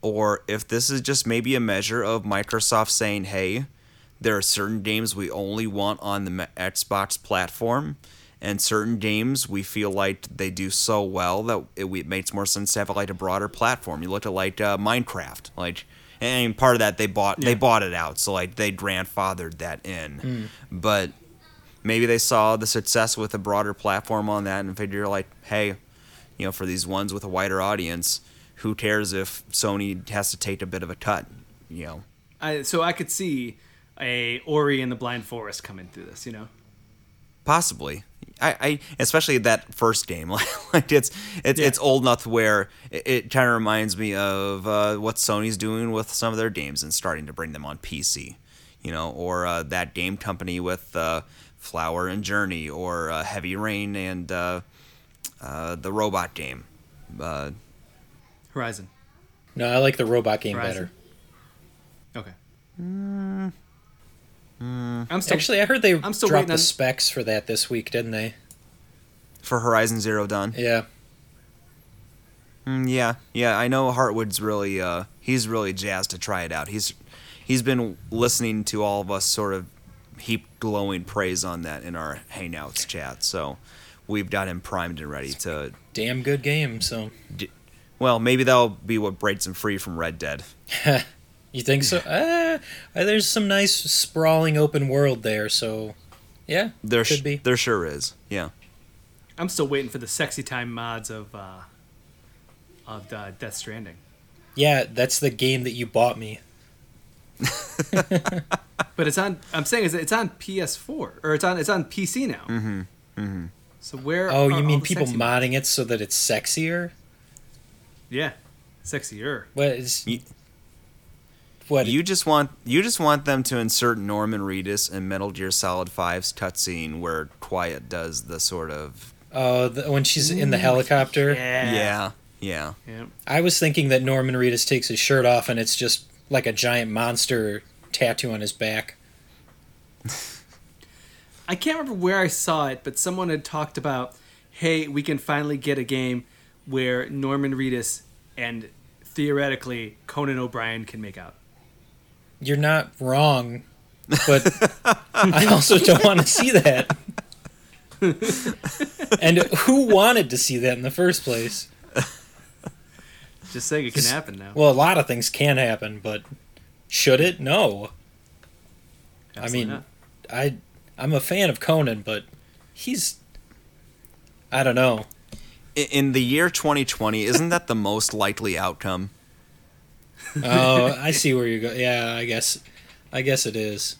or if this is just maybe a measure of Microsoft saying, hey, there are certain games we only want on the Xbox platform, and certain games we feel like they do so well that it, it makes more sense to have like a broader platform. You look at like uh, Minecraft, like, and part of that they bought yeah. they bought it out, so like they grandfathered that in. Mm. But maybe they saw the success with a broader platform on that and figured like, hey, you know, for these ones with a wider audience, who cares if Sony has to take a bit of a cut, you know? I, so I could see a Ori and the Blind Forest coming through this, you know? Possibly. I, I especially that first game. like It's it's, yeah. it's old enough where it, it kind of reminds me of uh, what Sony's doing with some of their games and starting to bring them on P C, you know? Or uh, that game company with uh, Flower and Journey, or uh, Heavy Rain and uh, uh, the robot game. Uh Horizon. No, I like the robot game Horizon. better. Okay. Mm. Mm. I'm still, Actually, I heard they I'm still dropped the on... specs for that this week, didn't they? For Horizon Zero Dawn? Yeah. Mm, yeah, yeah. I know Hartwood's really, uh, he's really jazzed to try it out. He's He's been listening to all of us sort of heap glowing praise on that in our Hangouts chat, so we've got him primed and ready to... Damn good game, so... D- Well, maybe that'll be what breaks him free from Red Dead. You think so? Uh, there's some nice sprawling open world there, so yeah, there could sh- be. There sure is. Yeah. I'm still waiting for the sexy time mods of uh, of the Death Stranding. Yeah, that's the game that you bought me. But it's on. I'm saying is it's on P S four or it's on it's on P C now. Mm-hmm. Mm-hmm. So where? Oh, you mean people modding it so that it's sexier? Yeah, sexier. What is you, what you just want? You just want them to insert Norman Reedus in Metal Gear Solid five's cutscene where Quiet does the sort of oh uh, when she's in the helicopter. Yeah. yeah, yeah, yeah. I was thinking that Norman Reedus takes his shirt off and it's just like a giant monster tattoo on his back. I can't remember where I saw it, but someone had talked about, hey, we can finally get a game where Norman Reedus and theoretically Conan O'Brien can make out. You're not wrong, but I also don't want to see that. And who wanted to see that in the first place? Just saying it can happen now. Well, a lot of things can happen, but should it? No. Absolutely I mean, not. I I'm a fan of Conan, but he's I don't know. In the year twenty twenty, isn't that the most likely outcome? Oh, I see where you go. Yeah, I guess, I guess it is.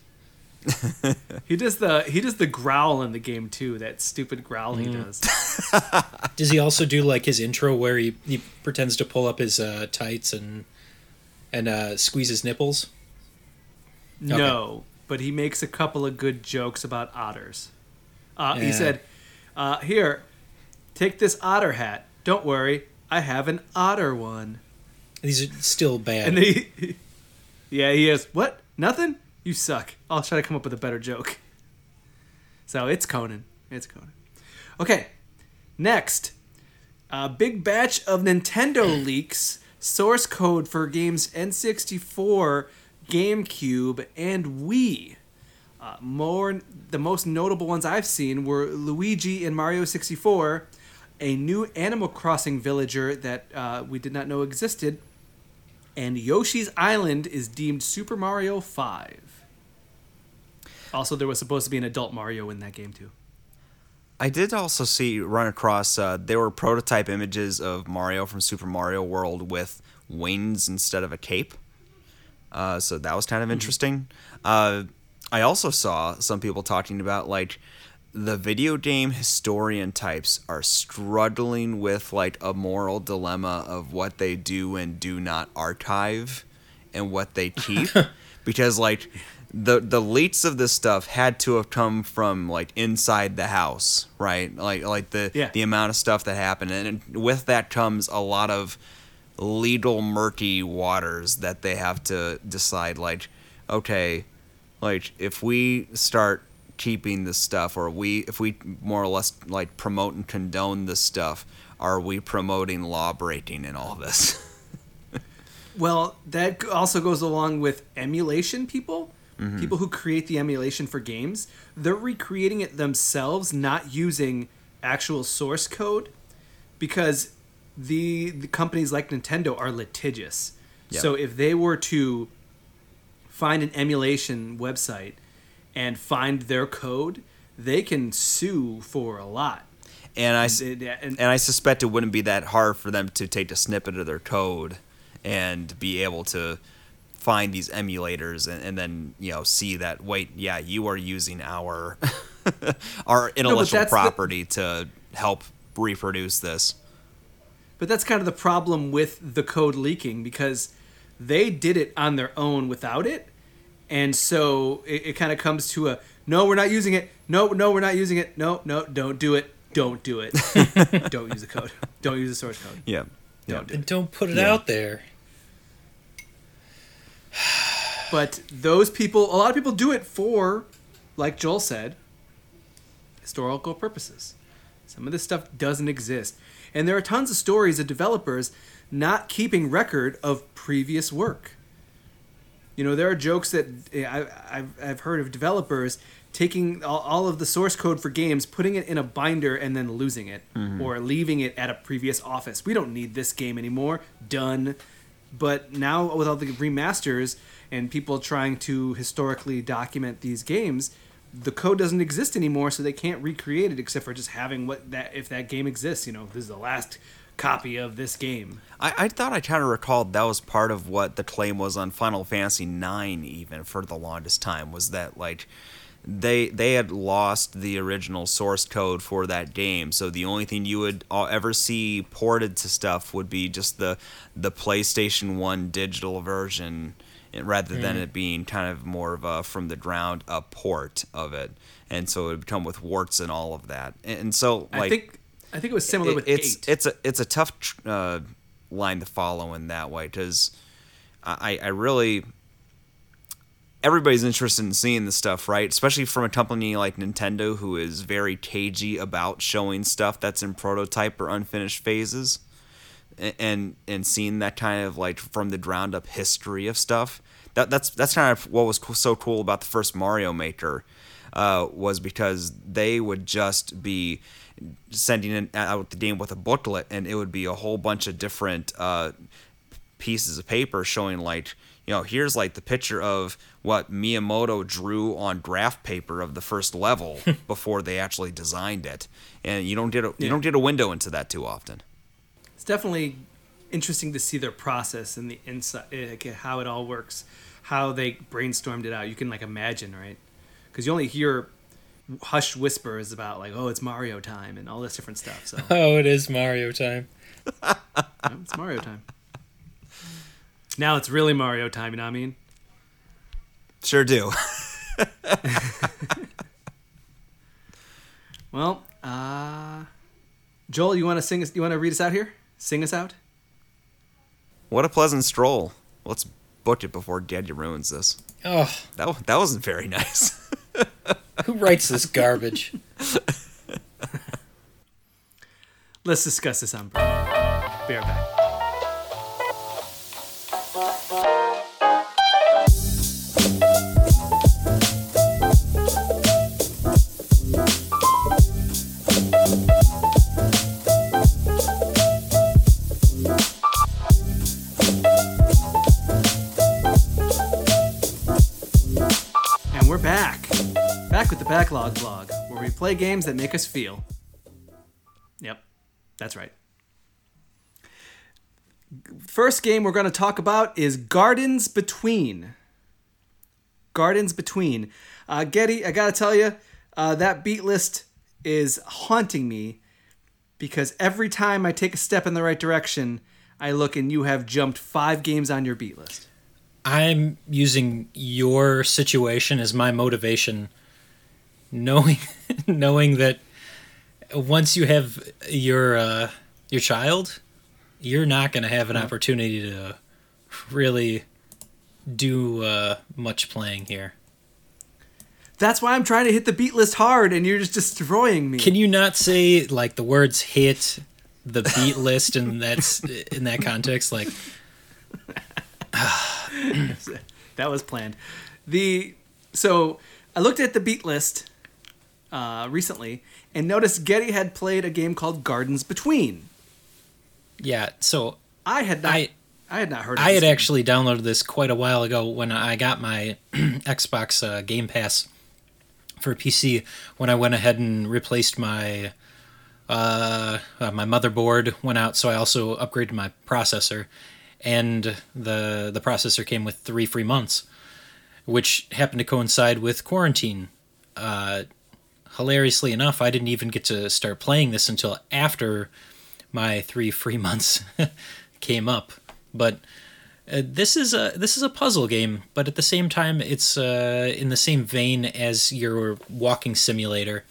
He does the he does the growl in the game too. That stupid growl he mm. does. Does he also do like his intro where he, he pretends to pull up his uh, tights and and uh, squeeze his nipples? No, okay. But he makes a couple of good jokes about otters. Uh, yeah. He said, uh, "Here." Take this otter hat. Don't worry, I have an otter one. These are still bad. And he, he, yeah, he is. What? Nothing? You suck. I'll try to come up with a better joke. So it's Conan. It's Conan. Okay, next. A big batch of Nintendo leaks. Source code for games N sixty-four, GameCube, and Wii. Uh, more the most notable ones I've seen were Luigi in Mario sixty-four, a new Animal Crossing villager that uh, we did not know existed, and Yoshi's Island is deemed Super Mario five. Also, there was supposed to be an adult Mario in that game, too. I did also see, run across, uh, there were prototype images of Mario from Super Mario World with wings instead of a cape. Uh, so that was kind of interesting. Uh, I also saw some people talking about, like, the video game historian types are struggling with, like, a moral dilemma of what they do and do not archive and what they keep. Because, like, the the leaks of this stuff had to have come from, like, inside the house, right? Like, like the, yeah. the amount of stuff that happened. And with that comes a lot of legal murky waters that they have to decide, like, okay, like, if we start keeping this stuff, or we if we more or less, like, promote and condone this stuff, are we promoting law breaking in all this? Well, that also goes along with emulation people. Mm-hmm. People who create the emulation for games, they're recreating it themselves, not using actual source code, because the, the companies like Nintendo are litigious. Yep. So if they were to find an emulation website and find their code, they can sue for a lot. And I, and, and, and I suspect it wouldn't be that hard for them to take a snippet of their code and be able to find these emulators and, and then, you know, see that, wait, yeah, you are using our our intellectual no, property the, to help reproduce this. But that's kind of the problem with the code leaking, because they did it on their own without it. And so it, it kind of comes to a, no, we're not using it. No, no, we're not using it. No, no, don't do it. Don't do it. Don't use the code. Don't use the source code. Yeah. yeah. Don't do and it. Don't put it yeah. out there. But those people, a lot of people do it for, like Joel said, historical purposes. Some of this stuff doesn't exist. And there are tons of stories of developers not keeping record of previous work. You know, there are jokes that I, I've, I've heard of developers taking all, all of the source code for games, putting it in a binder, and then losing it. Mm-hmm. Or leaving it at a previous office. We don't need this game anymore. Done. But now with all the remasters and people trying to historically document these games, the code doesn't exist anymore, so they can't recreate it except for just having what that if that game exists. You know, this is the last copy of this game. I, I thought I kind of recalled that was part of what the claim was on Final Fantasy nine, even for the longest time, was that, like, they they had lost the original source code for that game, so the only thing you would ever see ported to stuff would be just the the PlayStation one digital version, rather than mm. it being kind of more of a from the ground up port of it. And so it would come with warts and all of that. And so, like, I think I think it was similar it, with it's, eight. It's a it's a tough uh, line to follow in that way, because I I really. Everybody's interested in seeing this stuff, right? Especially from a company like Nintendo, who is very cagey about showing stuff that's in prototype or unfinished phases, and and, and seeing that kind of, like, from the ground up history of stuff. That that's that's kind of what was co- so cool about the first Mario Maker, uh, was because they would just be sending out the game with a booklet, and it would be a whole bunch of different uh, pieces of paper showing, like, you know, here's, like, the picture of what Miyamoto drew on graph paper of the first level before they actually designed it, and you don't get a, yeah. you don't get a window into that too often. It's definitely interesting to see their process and the insight, like, how it all works, how they brainstormed it out. You can, like, imagine, right? Because you only hear hushed whispers about, like, oh, it's Mario time and all this different stuff. So oh, it is Mario time. Yeah, it's Mario time. Now it's really Mario time, you know what I mean? Sure do. Well, uh, Joel, you want to sing us, you want to read us out here? Sing us out? What a pleasant stroll. Let's book it before Daddy ruins this. Oh, that that wasn't very nice. Who writes this garbage? Let's discuss this on break. Be right back. Backlog Vlog, where we play games that make us feel. Yep, that's right. First game we're going to talk about is Gardens Between. Gardens Between. Uh, Getty, I got to tell you, uh, that beat list is haunting me because every time I take a step in the right direction, I look and you have jumped five games on your beat list. I'm using your situation as my motivation, knowing knowing that once you have your uh, your child, you're not going to have an mm-hmm. opportunity to really do uh, much playing here. That's why I'm trying to hit the beat list hard, and you're just destroying me. Can you not say like the words "hit the beat list" and that's in that context? Like that was planned. The so I looked at the beat list uh, recently and noticed Getty had played a game called Gardens Between. Yeah, so I had not. I, I had not heard of I had game. Actually downloaded this quite a while ago when I got my Xbox uh, Game Pass for P C when I went ahead and replaced my uh, uh, my motherboard went out, so I also upgraded my processor, and the the processor came with three free months, which happened to coincide with quarantine. Uh, hilariously enough, I didn't even get to start playing this until after my three free months came up. But uh, this is a this is a puzzle game, but at the same time, it's uh, in the same vein as your walking simulator.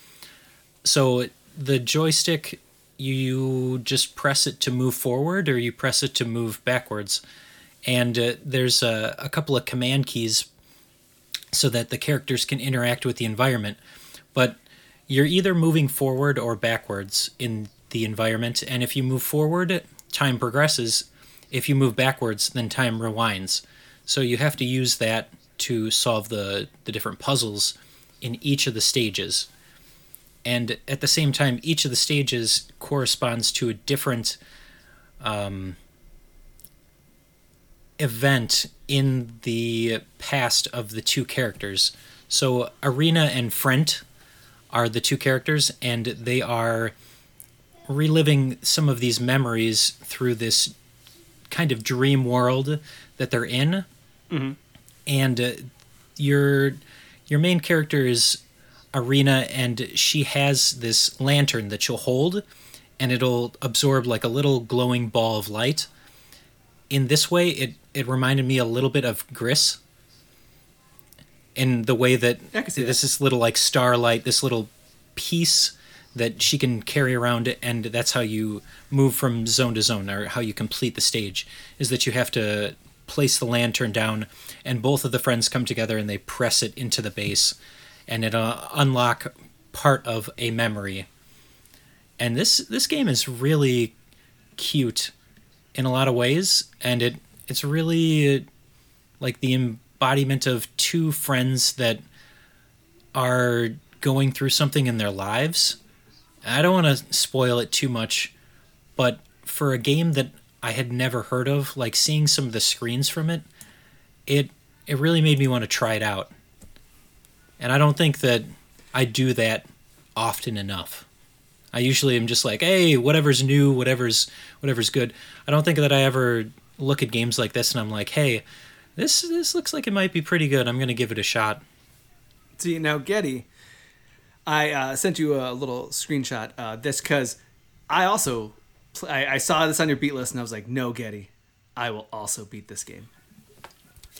So the joystick, you just press it to move forward, or you press it to move backwards, and uh, there's a, a couple of command keys so that the characters can interact with the environment. But you're either moving forward or backwards in the environment, and if you move forward, time progresses. If you move backwards, then time rewinds. So you have to use that to solve the, the different puzzles in each of the stages. And at the same time, each of the stages corresponds to a different um, event in the past of the two characters. So Arena and Front are the two characters, and they are reliving some of these memories through this kind of dream world that they're in. Mm-hmm. And uh, your your main character is Arena, and she has this lantern that she'll hold, and it'll absorb like a little glowing ball of light. In this way, it, it reminded me a little bit of Gris, in the way that there's this little like starlight, this little piece that she can carry around, and that's how you move from zone to zone, or how you complete the stage, is that you have to place the lantern down, and both of the friends come together and they press it into the base, and it'll unlock part of a memory. And this this game is really cute in a lot of ways, and it it's really like the embodiment of two friends that are going through something in their lives. I don't want to spoil it too much, but for a game that I had never heard of, like seeing some of the screens from it, it it really made me want to try it out. And I don't think that I do that often enough. I usually am just like, hey, whatever's new, whatever's whatever's good. I don't think that I ever look at games like this and I'm like, hey, this this looks like it might be pretty good. I'm going to give it a shot. See, now Getty, I uh, sent you a little screenshot uh, this because I also pl- I, I saw this on your beat list and I was like, no, Getty, I will also beat this game,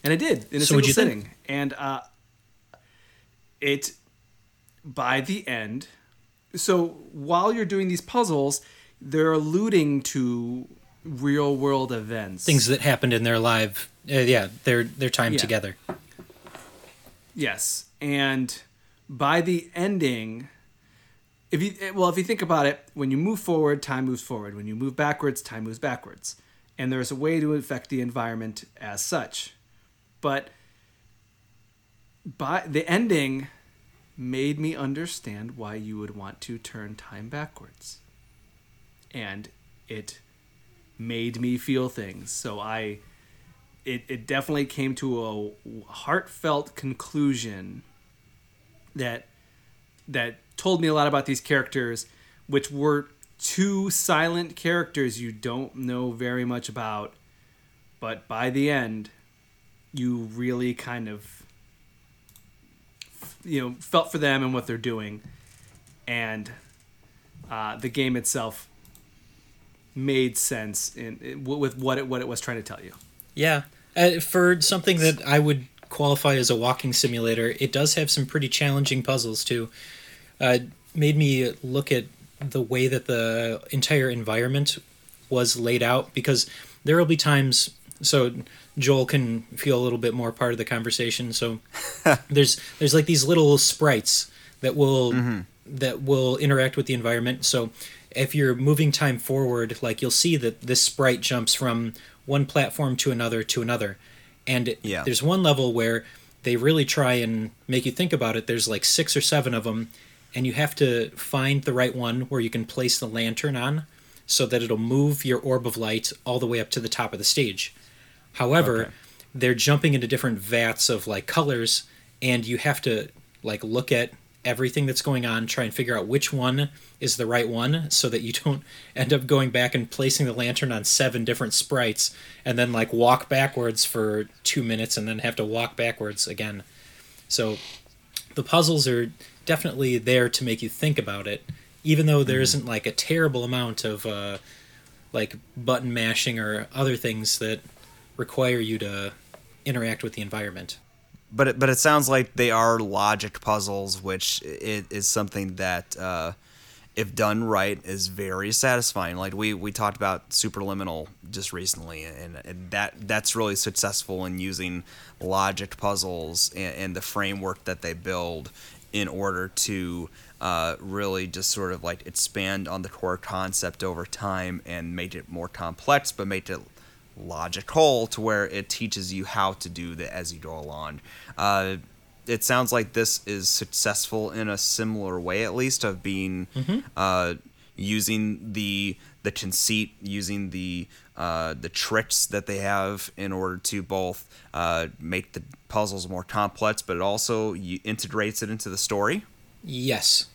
and I did in a so single sitting. Think? And uh, it by the end. So while you're doing these puzzles, they're alluding to real world events, things that happened in their life. Uh, yeah, their their time yeah. together. Yes, and by the ending, if you well, if you think about it, when you move forward, time moves forward. When you move backwards, time moves backwards. And there's a way to affect the environment as such. But by the ending made me understand why you would want to turn time backwards. And it made me feel things. So I it, it definitely came to a heartfelt conclusion that that told me a lot about these characters, which were two silent characters you don't know very much about, but by the end, you really kind of, you know, felt for them and what they're doing. And uh, the game itself made sense in, in with what it what it was trying to tell you. Yeah. Uh, for something that I would qualify as a walking simulator, it does have some pretty challenging puzzles, too. Uh, made me look at the way that the entire environment was laid out, because there will be times... So Joel can feel a little bit more part of the conversation. So there's there's like these little sprites that will mm-hmm. that will interact with the environment. So if you're moving time forward, like you'll see that this sprite jumps from one platform to another to another. And it, yeah. there's one level where they really try and make you think about it. There's like six or seven of them, and you have to find the right one where you can place the lantern on so that it'll move your orb of light all the way up to the top of the stage. However, okay. they're jumping into different vats of like colors, and you have to like look at everything that's going on, try and figure out which one is the right one so that you don't end up going back and placing the lantern on seven different sprites and then like walk backwards for two minutes and then have to walk backwards again. So the puzzles are definitely there to make you think about it, even though there mm-hmm. isn't like a terrible amount of uh, like button mashing or other things that require you to interact with the environment. But it, but it sounds like they are logic puzzles, which is, is something that, uh, if done right, is very satisfying. Like we, we talked about Superliminal just recently, and, and that that's really successful in using logic puzzles and, and the framework that they build in order to uh, really just sort of like expand on the core concept over time and make it more complex, but make it logical to where it teaches you how to do that as you go along. Uh, it sounds like this is successful in a similar way, at least, of being mm-hmm. uh, using the the conceit, using the uh, the tricks that they have in order to both uh, make the puzzles more complex, but it also integrates it into the story. Yes,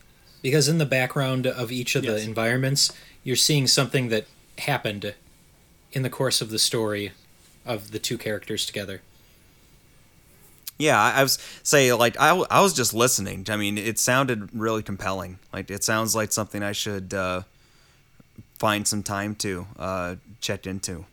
because in the background of each of yes. the environments, you're seeing something that happened in the course of the story of the two characters together. Yeah, I, I was say like I, I was just listening. I mean, it sounded really compelling. Like it sounds like something I should uh, find some time to uh, check into.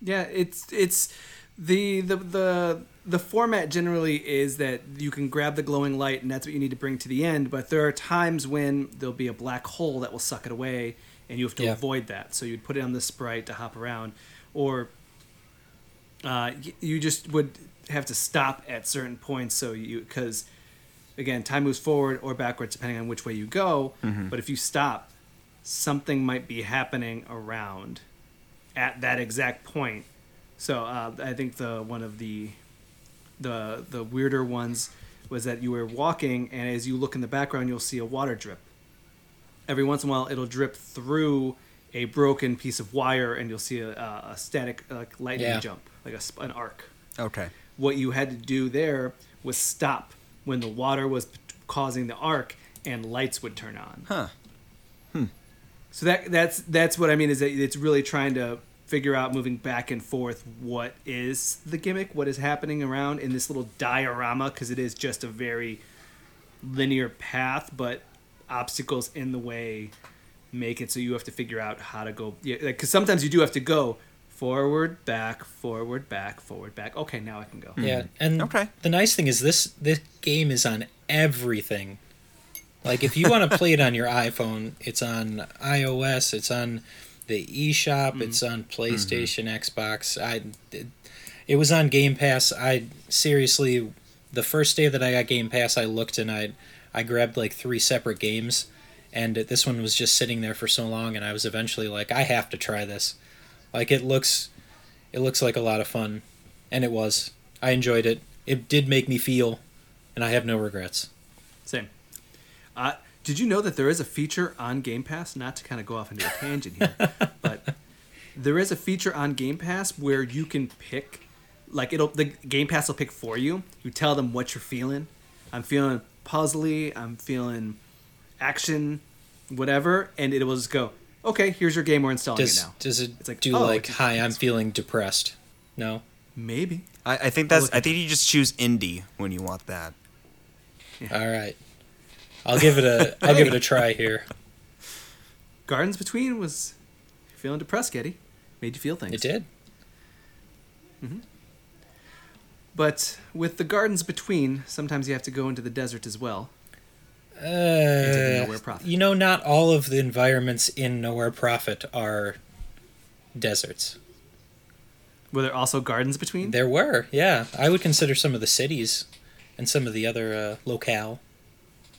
Yeah, it's it's the, the the the format generally is that you can grab the glowing light and that's what you need to bring to the end. But there are times when there'll be a black hole that will suck it away, and you have to yeah. avoid that. So you'd put it on the sprite to hop around, or uh, you just would have to stop at certain points. So you, because again, time moves forward or backwards depending on which way you go. Mm-hmm. But if you stop, something might be happening around at that exact point. So uh, I think the one of the the the weirder ones was that you were walking, and as you look in the background, you'll see a water drip. Every once in a while, it'll drip through a broken piece of wire, and you'll see a, a static like lightning yeah. jump, like a, an arc. Okay. What you had to do there was stop when the water was p- causing the arc, and lights would turn on. Huh. Hmm. So that that's that's what I mean, is that it's really trying to figure out, moving back and forth, what is the gimmick, what is happening around in this little diorama, because it is just a very linear path, but obstacles in the way make it so you have to figure out how to go, yeah, like, because sometimes you do have to go forward, back, forward, back, forward, back. Okay, now I can go. Yeah, and okay. the nice thing is this this game is on everything. Like, if you want to play it on your iPhone, it's on iOS, it's on the eShop, mm-hmm. it's on PlayStation, mm-hmm. Xbox. I it, it was on Game Pass. I seriously, the first day that I got Game Pass, I looked and I. I grabbed like three separate games, and this one was just sitting there for so long, and I was eventually like, I have to try this. Like, it looks it looks like a lot of fun, and it was. I enjoyed it. It did make me feel, and I have no regrets. Same. Uh, did you know that there is a feature on Game Pass, not to kind of go off into a tangent here, but there is a feature on Game Pass where you can pick, like it'll the Game Pass will pick for you. You tell them what you're feeling. I'm feeling puzzly, I'm feeling action, whatever, and it will just go, okay, here's your game, we're installing does, it now. Does it it's like, do oh, like, hi, I'm feeling depressed? No? Maybe. I, I think that's. I think you just choose indie when you want that. Yeah. All right, I'll give it a. I'll give it a try here. Gardens Between was you're feeling depressed, Getty. Made you feel things. It did. Mm-hmm. But with the Gardens Between, sometimes you have to go into the desert as well. Uh, Nowhere Prophet. You know, not all of the environments in Nowhere Prophet are deserts. Were there also gardens between? There were, yeah. I would consider some of the cities and some of the other uh, locale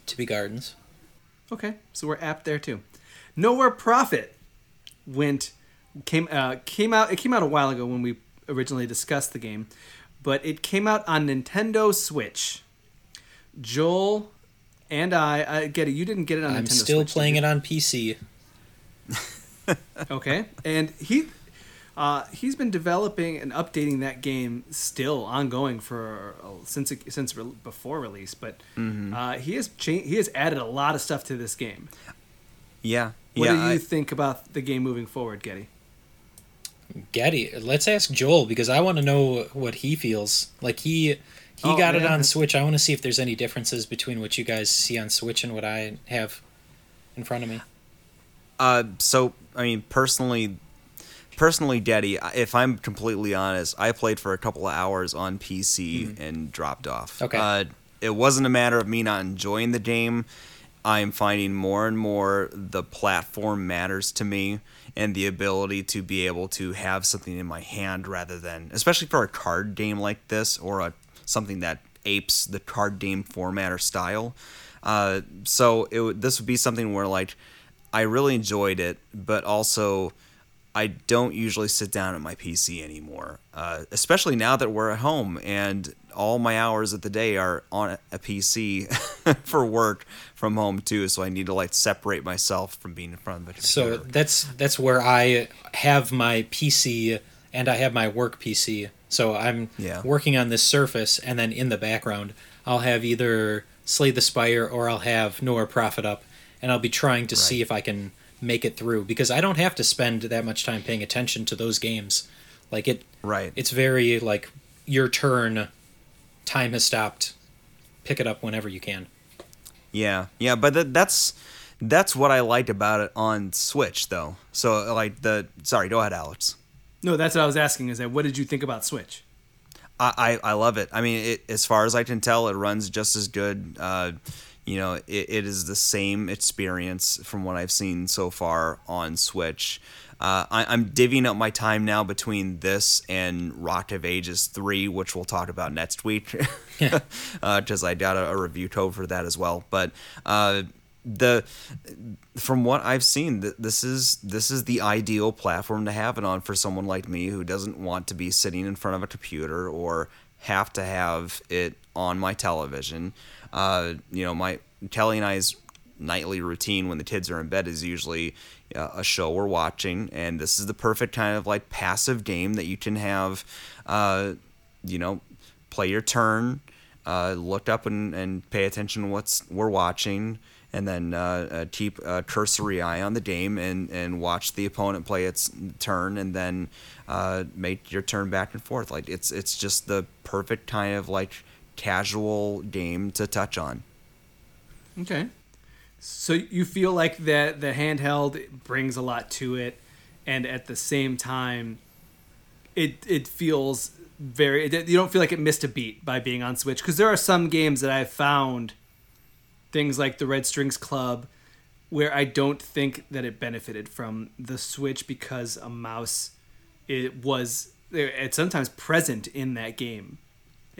to be gardens. Okay, so we're apt there too. Nowhere Prophet went came uh, came out. It came out a while ago when we originally discussed the game, but it came out on Nintendo Switch. Joel and I, I get it. You didn't get it on I'm Nintendo Switch. I'm still playing it on P C. Okay, and he. Uh, he's been developing and updating that game still ongoing for uh, since it, since re- before release, but mm-hmm. uh, he has cha- he has added a lot of stuff to this game. Yeah. What yeah, do you I... think about the game moving forward, Getty? Getty, let's ask Joel because I want to know what he feels. Like he he oh, got man. it on Switch. I want to see if there's any differences between what you guys see on Switch and what I have in front of me. Uh, so I mean, personally. Personally, Daddy, if I'm completely honest, I played for a couple of hours on P C mm-hmm. and dropped off. Okay. Uh, it wasn't a matter of me not enjoying the game. I'm finding more and more the platform matters to me and the ability to be able to have something in my hand rather than, especially for a card game like this or a something that apes the card game format or style. Uh, so it, this would be something where, like, I really enjoyed it, but also... I don't usually sit down at my P C anymore, uh, especially now that we're at home and all my hours of the day are on a P C for work from home too. So I need to like separate myself from being in front of a computer. So that's that's where I have my P C and I have my work P C. So I'm yeah. working on this Surface, and then in the background I'll have either Slay the Spire or I'll have Nowhere Prophet up, and I'll be trying to right. see if I can make it through, because I don't have to spend that much time paying attention to those games. Like it right it's very like your turn, time has stopped, pick it up whenever you can. Yeah yeah but th- that's that's what I liked about it on Switch though. So like the sorry go ahead Alex. No, that's what I was asking, is that what did you think about Switch? I I, I love it. I mean, it, as far as I can tell, it runs just as good. uh You know, it, it is the same experience from what I've seen so far on Switch. Uh, I, I'm divvying up my time now between this and Rock of Ages three, which we'll talk about next week, because uh, I got a, a review code for that as well. But uh, the from what I've seen, th- this is this is the ideal platform to have it on for someone like me who doesn't want to be sitting in front of a computer or have to have it on my television. Uh, you know, my Kelly and I's nightly routine when the kids are in bed is usually uh, a show we're watching, and this is the perfect kind of like passive game that you can have. Uh, you know, play your turn, uh, look up and, and pay attention to what's we're watching, and then uh, uh, keep a cursory eye on the game and, and watch the opponent play its turn, and then uh, make your turn back and forth. Like it's it's just the perfect kind of like casual game to touch on. Okay, so you feel like that the handheld brings a lot to it, and at the same time it it feels very, you don't feel like it missed a beat by being on Switch, because there are some games that I've found, things like the Red Strings Club, where I don't think that it benefited from the Switch because a mouse it was it's sometimes present in that game.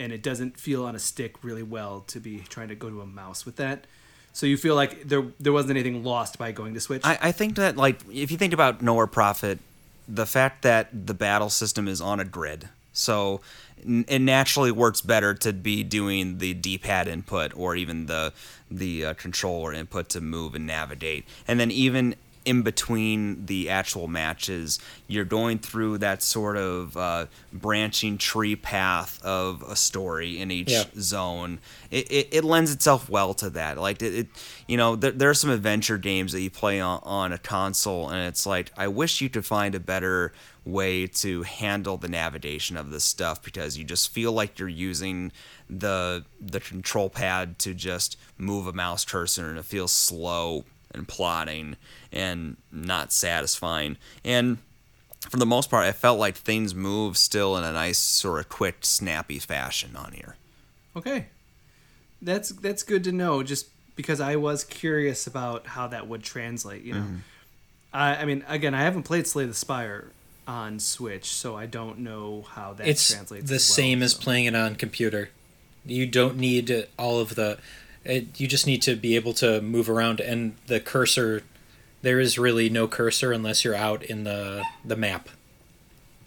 And it doesn't feel on a stick really well to be trying to go to a mouse with that. So you feel like there there wasn't anything lost by going to Switch? I, I think that, like, if you think about Nowhere Prophet, the fact that the battle system is on a grid, so n- it naturally works better to be doing the D-pad input or even the the uh, controller input to move and navigate. And then even in between the actual matches, you're going through that sort of uh, branching tree path of a story in each yeah. zone. It, it it lends itself well to that. Like it, it you know, there, there are some adventure games that you play on, on a console, and it's like, I wish you could find a better way to handle the navigation of this stuff, because you just feel like you're using the the control pad to just move a mouse cursor, and it feels slow and plotting and not satisfying. And for the most part, I felt like things move still in a nice sort of quick, snappy fashion on here. Okay. That's that's good to know, just because I was curious about how that would translate, you know. Mm-hmm. I, I mean, again, I haven't played Slay the Spire on Switch, so I don't know how that it's translates. It's the as well, same so. as playing it on computer. You don't need all of the... It, you just need to be able to move around, and the cursor, there is really no cursor unless you're out in the, the map.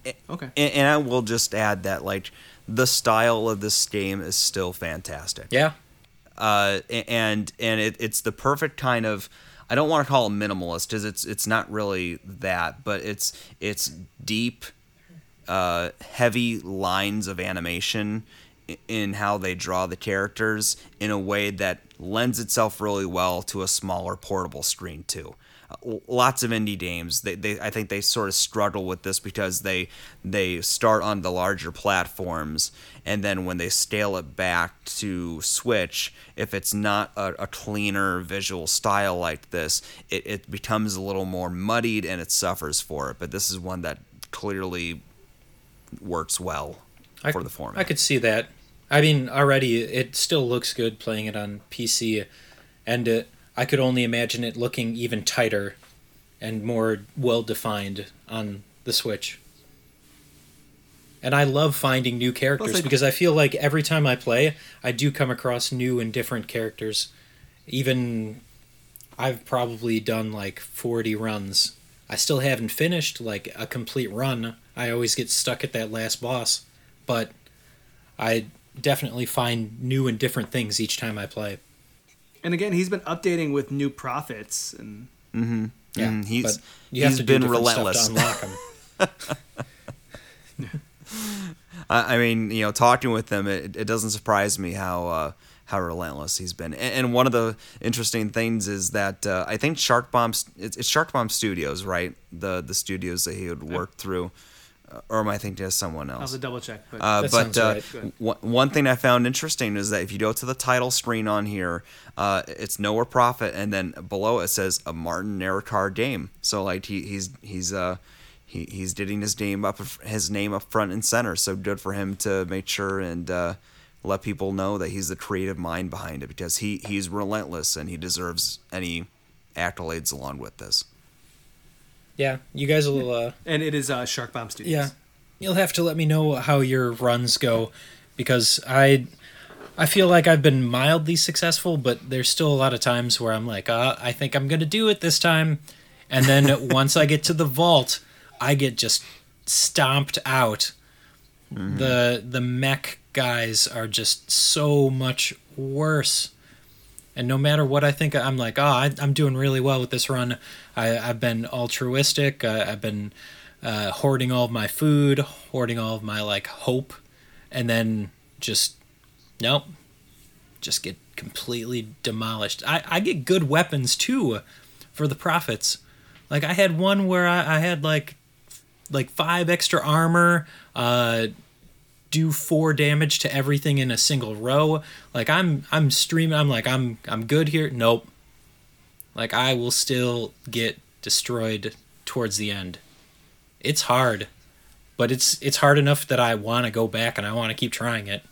Okay. And, and I will just add that, like, the style of this game is still fantastic. Yeah. Uh, and and it, it's the perfect kind of, I don't want to call it minimalist, because it's it's not really that, but it's it's deep, uh, heavy lines of animation in how they draw the characters in a way that lends itself really well to a smaller portable screen too. Uh, lots of indie games, they, they I think they sort of struggle with this, because they they start on the larger platforms, and then when they scale it back to Switch, if it's not a, a cleaner visual style like this, it, it becomes a little more muddied and it suffers for it. But this is one that clearly works well I, for the format. I could see that. I mean, already it still looks good playing it on P C, and it, I could only imagine it looking even tighter and more well-defined on the Switch. And I love finding new characters, I, because I feel like every time I play, I do come across new and different characters. Even I've probably done like forty runs. I still haven't finished like a complete run. I always get stuck at that last boss. But I definitely find new and different things each time I play. And again, he's been updating with new profits, and mm-hmm. yeah, mm, he's but you he's have to been do relentless stuff to unlock him. I mean, you know, talking with him, it, it doesn't surprise me how uh, how relentless he's been. And, and one of the interesting things is that uh, I think Shark Bomb it's, it's Shark Bomb Studios, right? The the studios that he would work yeah. through. Or am I thinking of someone else? I'll have to double check. But, uh, but uh, right. w- one thing I found interesting is that if you go to the title screen on here, uh, it's Nowhere Prophet, and then below it says a Martin Narikar game. So like he, he's he's uh he, he's getting his name up his name up front and center. So good for him to make sure and uh, let people know that he's the creative mind behind it, because he he's relentless and he deserves any accolades along with this. Yeah, you guys will... Uh, and it is uh, Shark Bomb Studios. Yeah, you'll have to let me know how your runs go, because I I feel like I've been mildly successful, but there's still a lot of times where I'm like, uh, I think I'm going to do it this time. And then once I get to the vault, I get just stomped out. Mm-hmm. The, the mech guys are just so much worse. And no matter what I think, I'm like, oh, I, I'm doing really well with this run. I, I've been altruistic. Uh, I've been uh, hoarding all of my food, hoarding all of my, like, hope. And then just, nope, just get completely demolished. I, I get good weapons, too, for the profits. Like, I had one where I, I had, like, like five extra armor, uh... do four damage to everything in a single row. Like I'm, I'm streaming. I'm like, I'm, I'm good here. Nope. Like I will still get destroyed towards the end. It's hard, but it's, it's hard enough that I want to go back and I want to keep trying it.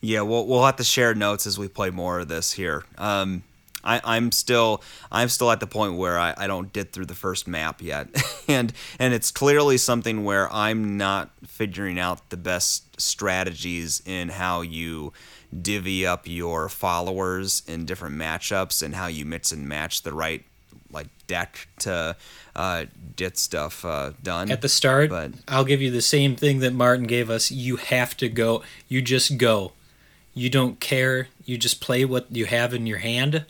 Yeah. We'll, we'll have to share notes as we play more of this here. Um, I, I'm still I'm still at the point where I, I don't get through the first map yet. and and it's clearly something where I'm not figuring out the best strategies in how you divvy up your followers in different matchups and how you mix and match the right like deck to uh, get stuff uh, done. At the start, but, I'll give you the same thing that Martin gave us. You have to go. You just go. You don't care. You just play what you have in your hand.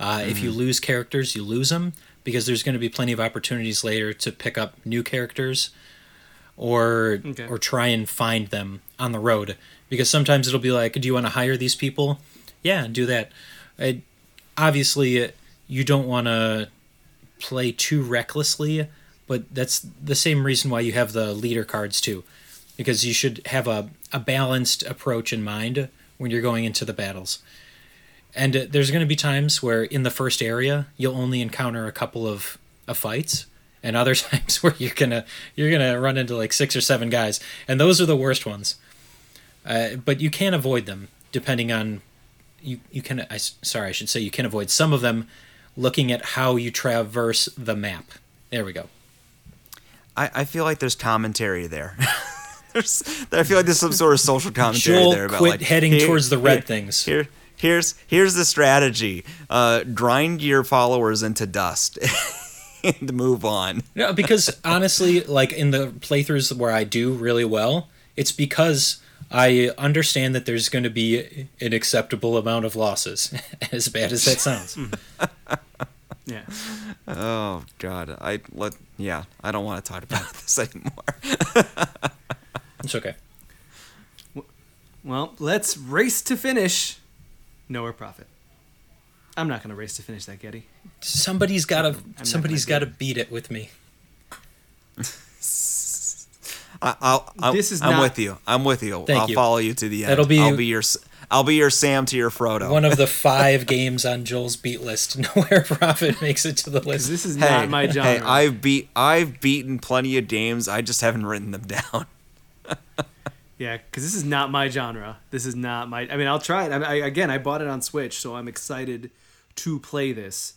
Uh, mm-hmm. If you lose characters, you lose them. because there's going to be plenty of opportunities later to pick up new characters or okay. or try and find them on the road. Because sometimes it'll be like, do you want to hire these people? Yeah, do that. I, obviously, you don't want to play too recklessly, but that's the same reason why you have the leader cards too. Because you should have a, a balanced approach in mind when you're going into the battles. And uh, there's going to be times where in the first area, you'll only encounter a couple of, of fights. And other times where you're going to you're gonna run into like six or seven guys. And those are the worst ones. Uh, but you can avoid them, depending on... You, you can... I, sorry, I should say you can avoid some of them looking at how you traverse the map. There we go. I, I feel like there's commentary there. There's, I feel like there's some sort of social commentary Joel there about quit like heading here, towards the red here, things. Here, here's here's the strategy: uh, grind your followers into dust and move on. No, because honestly, like in the playthroughs where I do really well, it's because I understand that there's going to be an acceptable amount of losses, as bad as that sounds. Yeah. Oh God, I let yeah. I don't want to talk about this anymore. It's okay. Well, let's race to finish Nowhere Prophet. I'm not going to race to finish that, Getty. Somebody's got to somebody's got to beat it with me. I I'll, I'll this is I'm not, with you. I'm with you. Thank I'll you. follow you to the end. That'll be I'll be your I'll be your Sam to your Frodo. One of the five games on Joel's beat list. Nowhere Prophet makes it to the list. This is hey, not my genre. Hey, I've beat I've beaten plenty of games. I just haven't written them down. Yeah, because this is not my genre. This is not my... I mean, I'll try it. I, I, again, I bought it on Switch, so I'm excited to play this.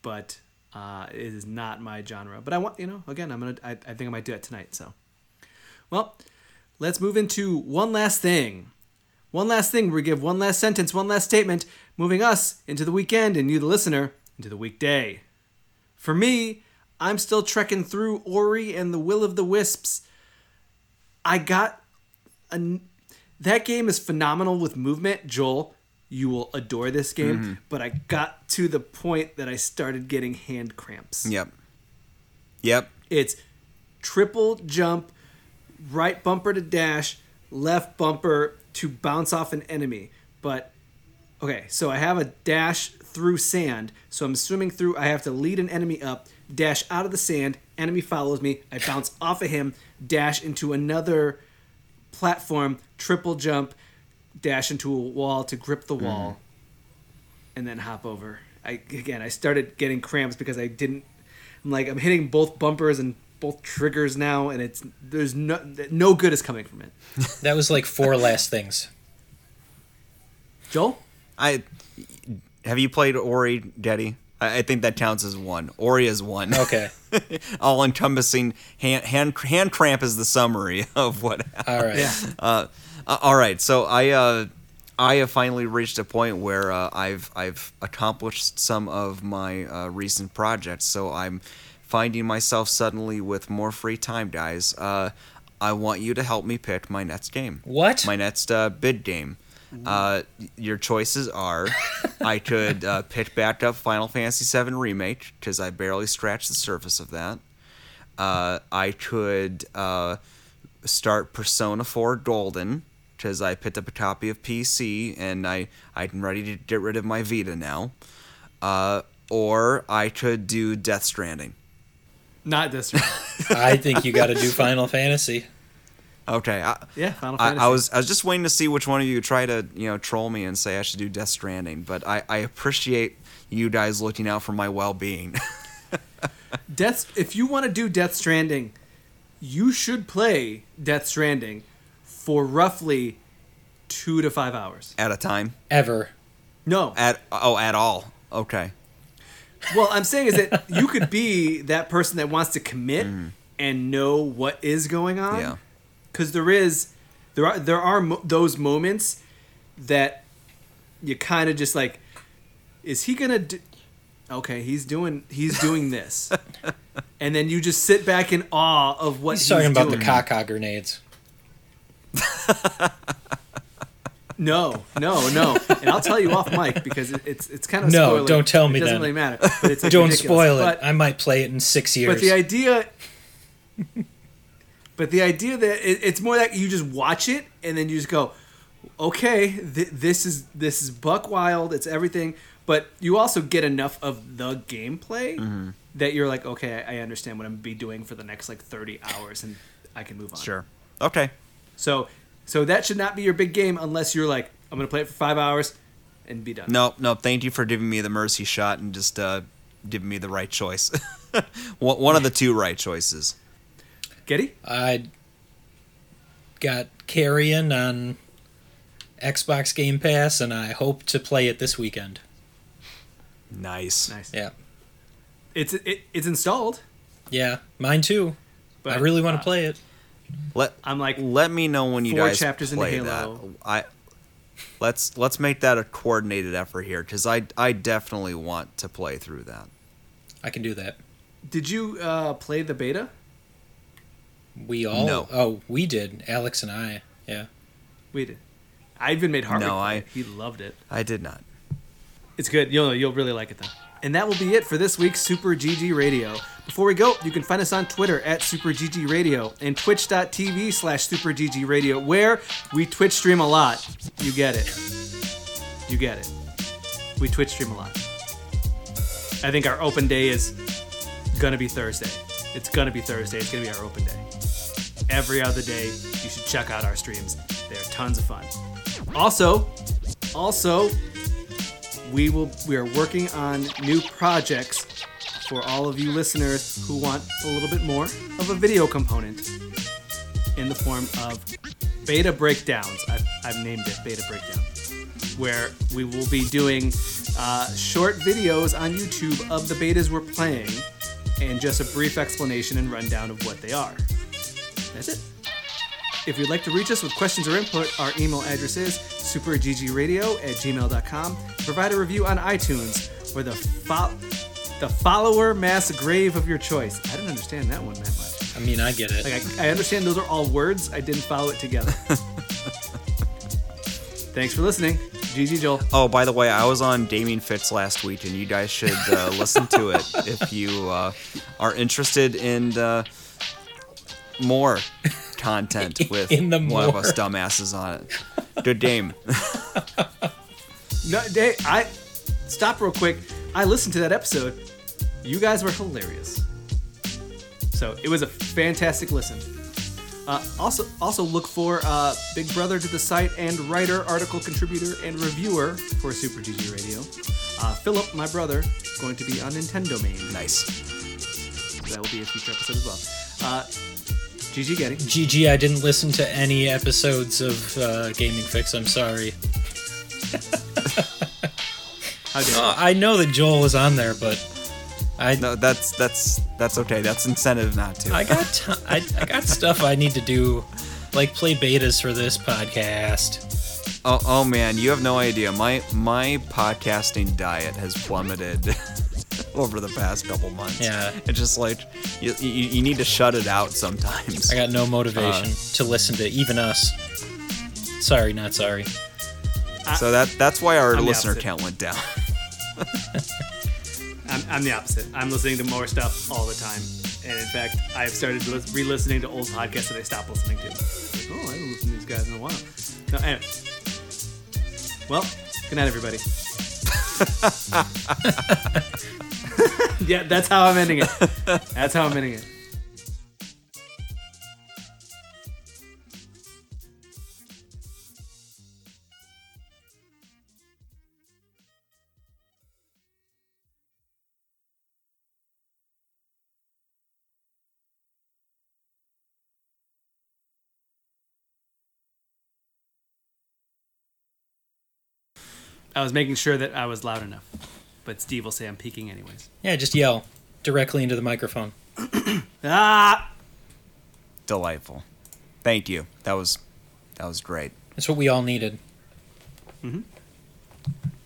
But uh, it is not my genre. But I want, you know, again, I'm gonna. I, I think I might do that tonight. So, well, let's move into one last thing. One last thing. Where we give one last sentence, one last statement, moving us into the weekend and you, the listener, into the weekday. For me, I'm still trekking through Ori and the Will of the Wisps. I got a, that game is phenomenal with movement. Joel, you will adore this game, mm-hmm. but I got to the point that I started getting hand cramps. Yep. Yep. It's triple jump, right bumper to dash, left bumper to bounce off an enemy. But, okay, so I have a dash through sand, so I'm swimming through. I have to lead an enemy up, dash out of the sand, enemy follows me, I bounce off of him, dash into another platform, triple jump, dash into a wall to grip the wall, mm. and then hop over. I again, I started getting cramps because I didn't. I'm like, I'm hitting both bumpers and both triggers now, and it's there's no no good is coming from it. That was like four last things. Joel, I have you played Ori, Daddy? I think that counts as one. Ori is one. Okay. All encompassing hand, hand hand cramp is the summary of what happened. All right. Yeah. Uh, all right. So I uh, I have finally reached a point where uh, I've I've accomplished some of my uh, recent projects. So I'm finding myself suddenly with more free time, guys. Uh, I want you to help me pick my next game. What? My next uh, bid game. Uh, your choices are I could uh, pick back up Final Fantasy seven Remake because I barely scratched the surface of that. Uh, I could uh, start Persona four Golden because I picked up a copy of P C and I, I'm ready to get rid of my Vita now. Uh, or I could do Death Stranding. Not Death Stranding. I think you got to do Final Fantasy. Okay. I, yeah. Final Fantasy. I, I was I was just waiting to see which one of you try to you know troll me and say I should do Death Stranding, but I, I appreciate you guys looking out for my well-being. Death. If you want to do Death Stranding, you should play Death Stranding for roughly two to five hours at a time. Ever. No. At oh at all. Okay. Well, I'm saying is that you could be that person that wants to commit mm. and know what is going on. Yeah. Because there is, there are there are mo- those moments that you kind of just like, is he gonna? Do- okay, he's doing he's doing this, and then you just sit back in awe of what he's, he's talking doing. About the caca grenades. No, no, no. And I'll tell you off mic because it, it's it's kind of no, spoiling. Don't tell me that. It doesn't then. Really matter. But it's don't ridiculous. Spoil it. But, I might play it in six years. But the idea... But the idea that it, it's more like you just watch it and then you just go, okay, th- this is this is buck wild. It's everything. But you also get enough of the gameplay mm-hmm. that you're like, okay, I understand what I'm be doing for the next like thirty hours and I can move on. Sure. Okay. So... So that should not be your big game unless you're like, I'm going to play it for five hours and be done. No, no, thank you for giving me the mercy shot and just uh, giving me the right choice. One of the two right choices. Getty? I got Carrion on Xbox Game Pass, and I hope to play it this weekend. Nice. Nice. Yeah. It's it, it's installed. Yeah, mine too. But I really want to uh, play it. Let I'm like let me know when you guys play that. I let's let's make that a coordinated effort here because I I definitely want to play through that. I can do that. Did you uh, play the beta? We all no. Oh we did. Alex and I yeah we did. I even made Harvey. No, play. I he loved it. I did not. It's good. You'll you'll really like it though. And that will be it for this week's Super G G Radio. Before we go, you can find us on Twitter at Super G G Radio and twitch.tv slash Super G G Radio, where we Twitch stream a lot. You get it. You get it. We Twitch stream a lot. I think our open day is going to be Thursday. It's going to be Thursday. It's going to be our open day. Every other day, you should check out our streams. They're tons of fun. Also, also... We will. We are working on new projects for all of you listeners who want a little bit more of a video component in the form of beta breakdowns. I've, I've named it Beta Breakdown, where we will be doing uh, short videos on YouTube of the betas we're playing and just a brief explanation and rundown of what they are. That's it. If you'd like to reach us with questions or input, our email address is superggradio at gmail dot com. Provide a review on iTunes or the fo- the follower mass grave of your choice. I didn't understand that one that much. I mean, I get it. Like, I, I understand those are all words. I didn't follow it together. Thanks for listening. G G Joel. Oh, by the way, I was on Damien Fitz last week, and you guys should uh, listen to it if you uh, are interested in uh, more content with one more. Of us dumbasses on it. Good game. No, they, I stop real quick. I listened to that episode. You guys were hilarious. So it was a fantastic listen. Uh, also, also look for uh, Big Brother to the site and writer, article contributor, and reviewer for Super G G Radio. Uh, Philip, my brother, is going to be on Nintendo Main. Nice. That will be a future episode as well. Uh, G G Getty. G G, I didn't listen to any episodes of uh, Gaming Fix. I'm sorry. uh, I know that Joel was on there, but I no. That's that's that's okay. That's incentive not to. I got t- I, I got stuff I need to do, like play betas for this podcast. Oh oh man, you have no idea. My my podcasting diet has plummeted over the past couple months. Yeah, it's just like you, you you need to shut it out sometimes. I got no motivation uh, to listen to even us. Sorry, not sorry. So that that's why our listener opposite. Count went down. I'm, I'm the opposite. I'm listening to more stuff all the time. And in fact, I've started re-listening to old podcasts that I stopped listening to. Like, oh, I haven't listened to these guys in a while. No, anyway. Well, good night, everybody. Yeah, that's how I'm ending it. That's how I'm ending it. I was making sure that I was loud enough. But Steve will say I'm peeking anyways. Yeah, just yell directly into the microphone. Ah! Delightful. Thank you. That was that was great. That's what we all needed. Mm-hmm.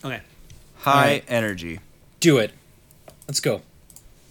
Okay. High all right. energy. Do it. Let's go.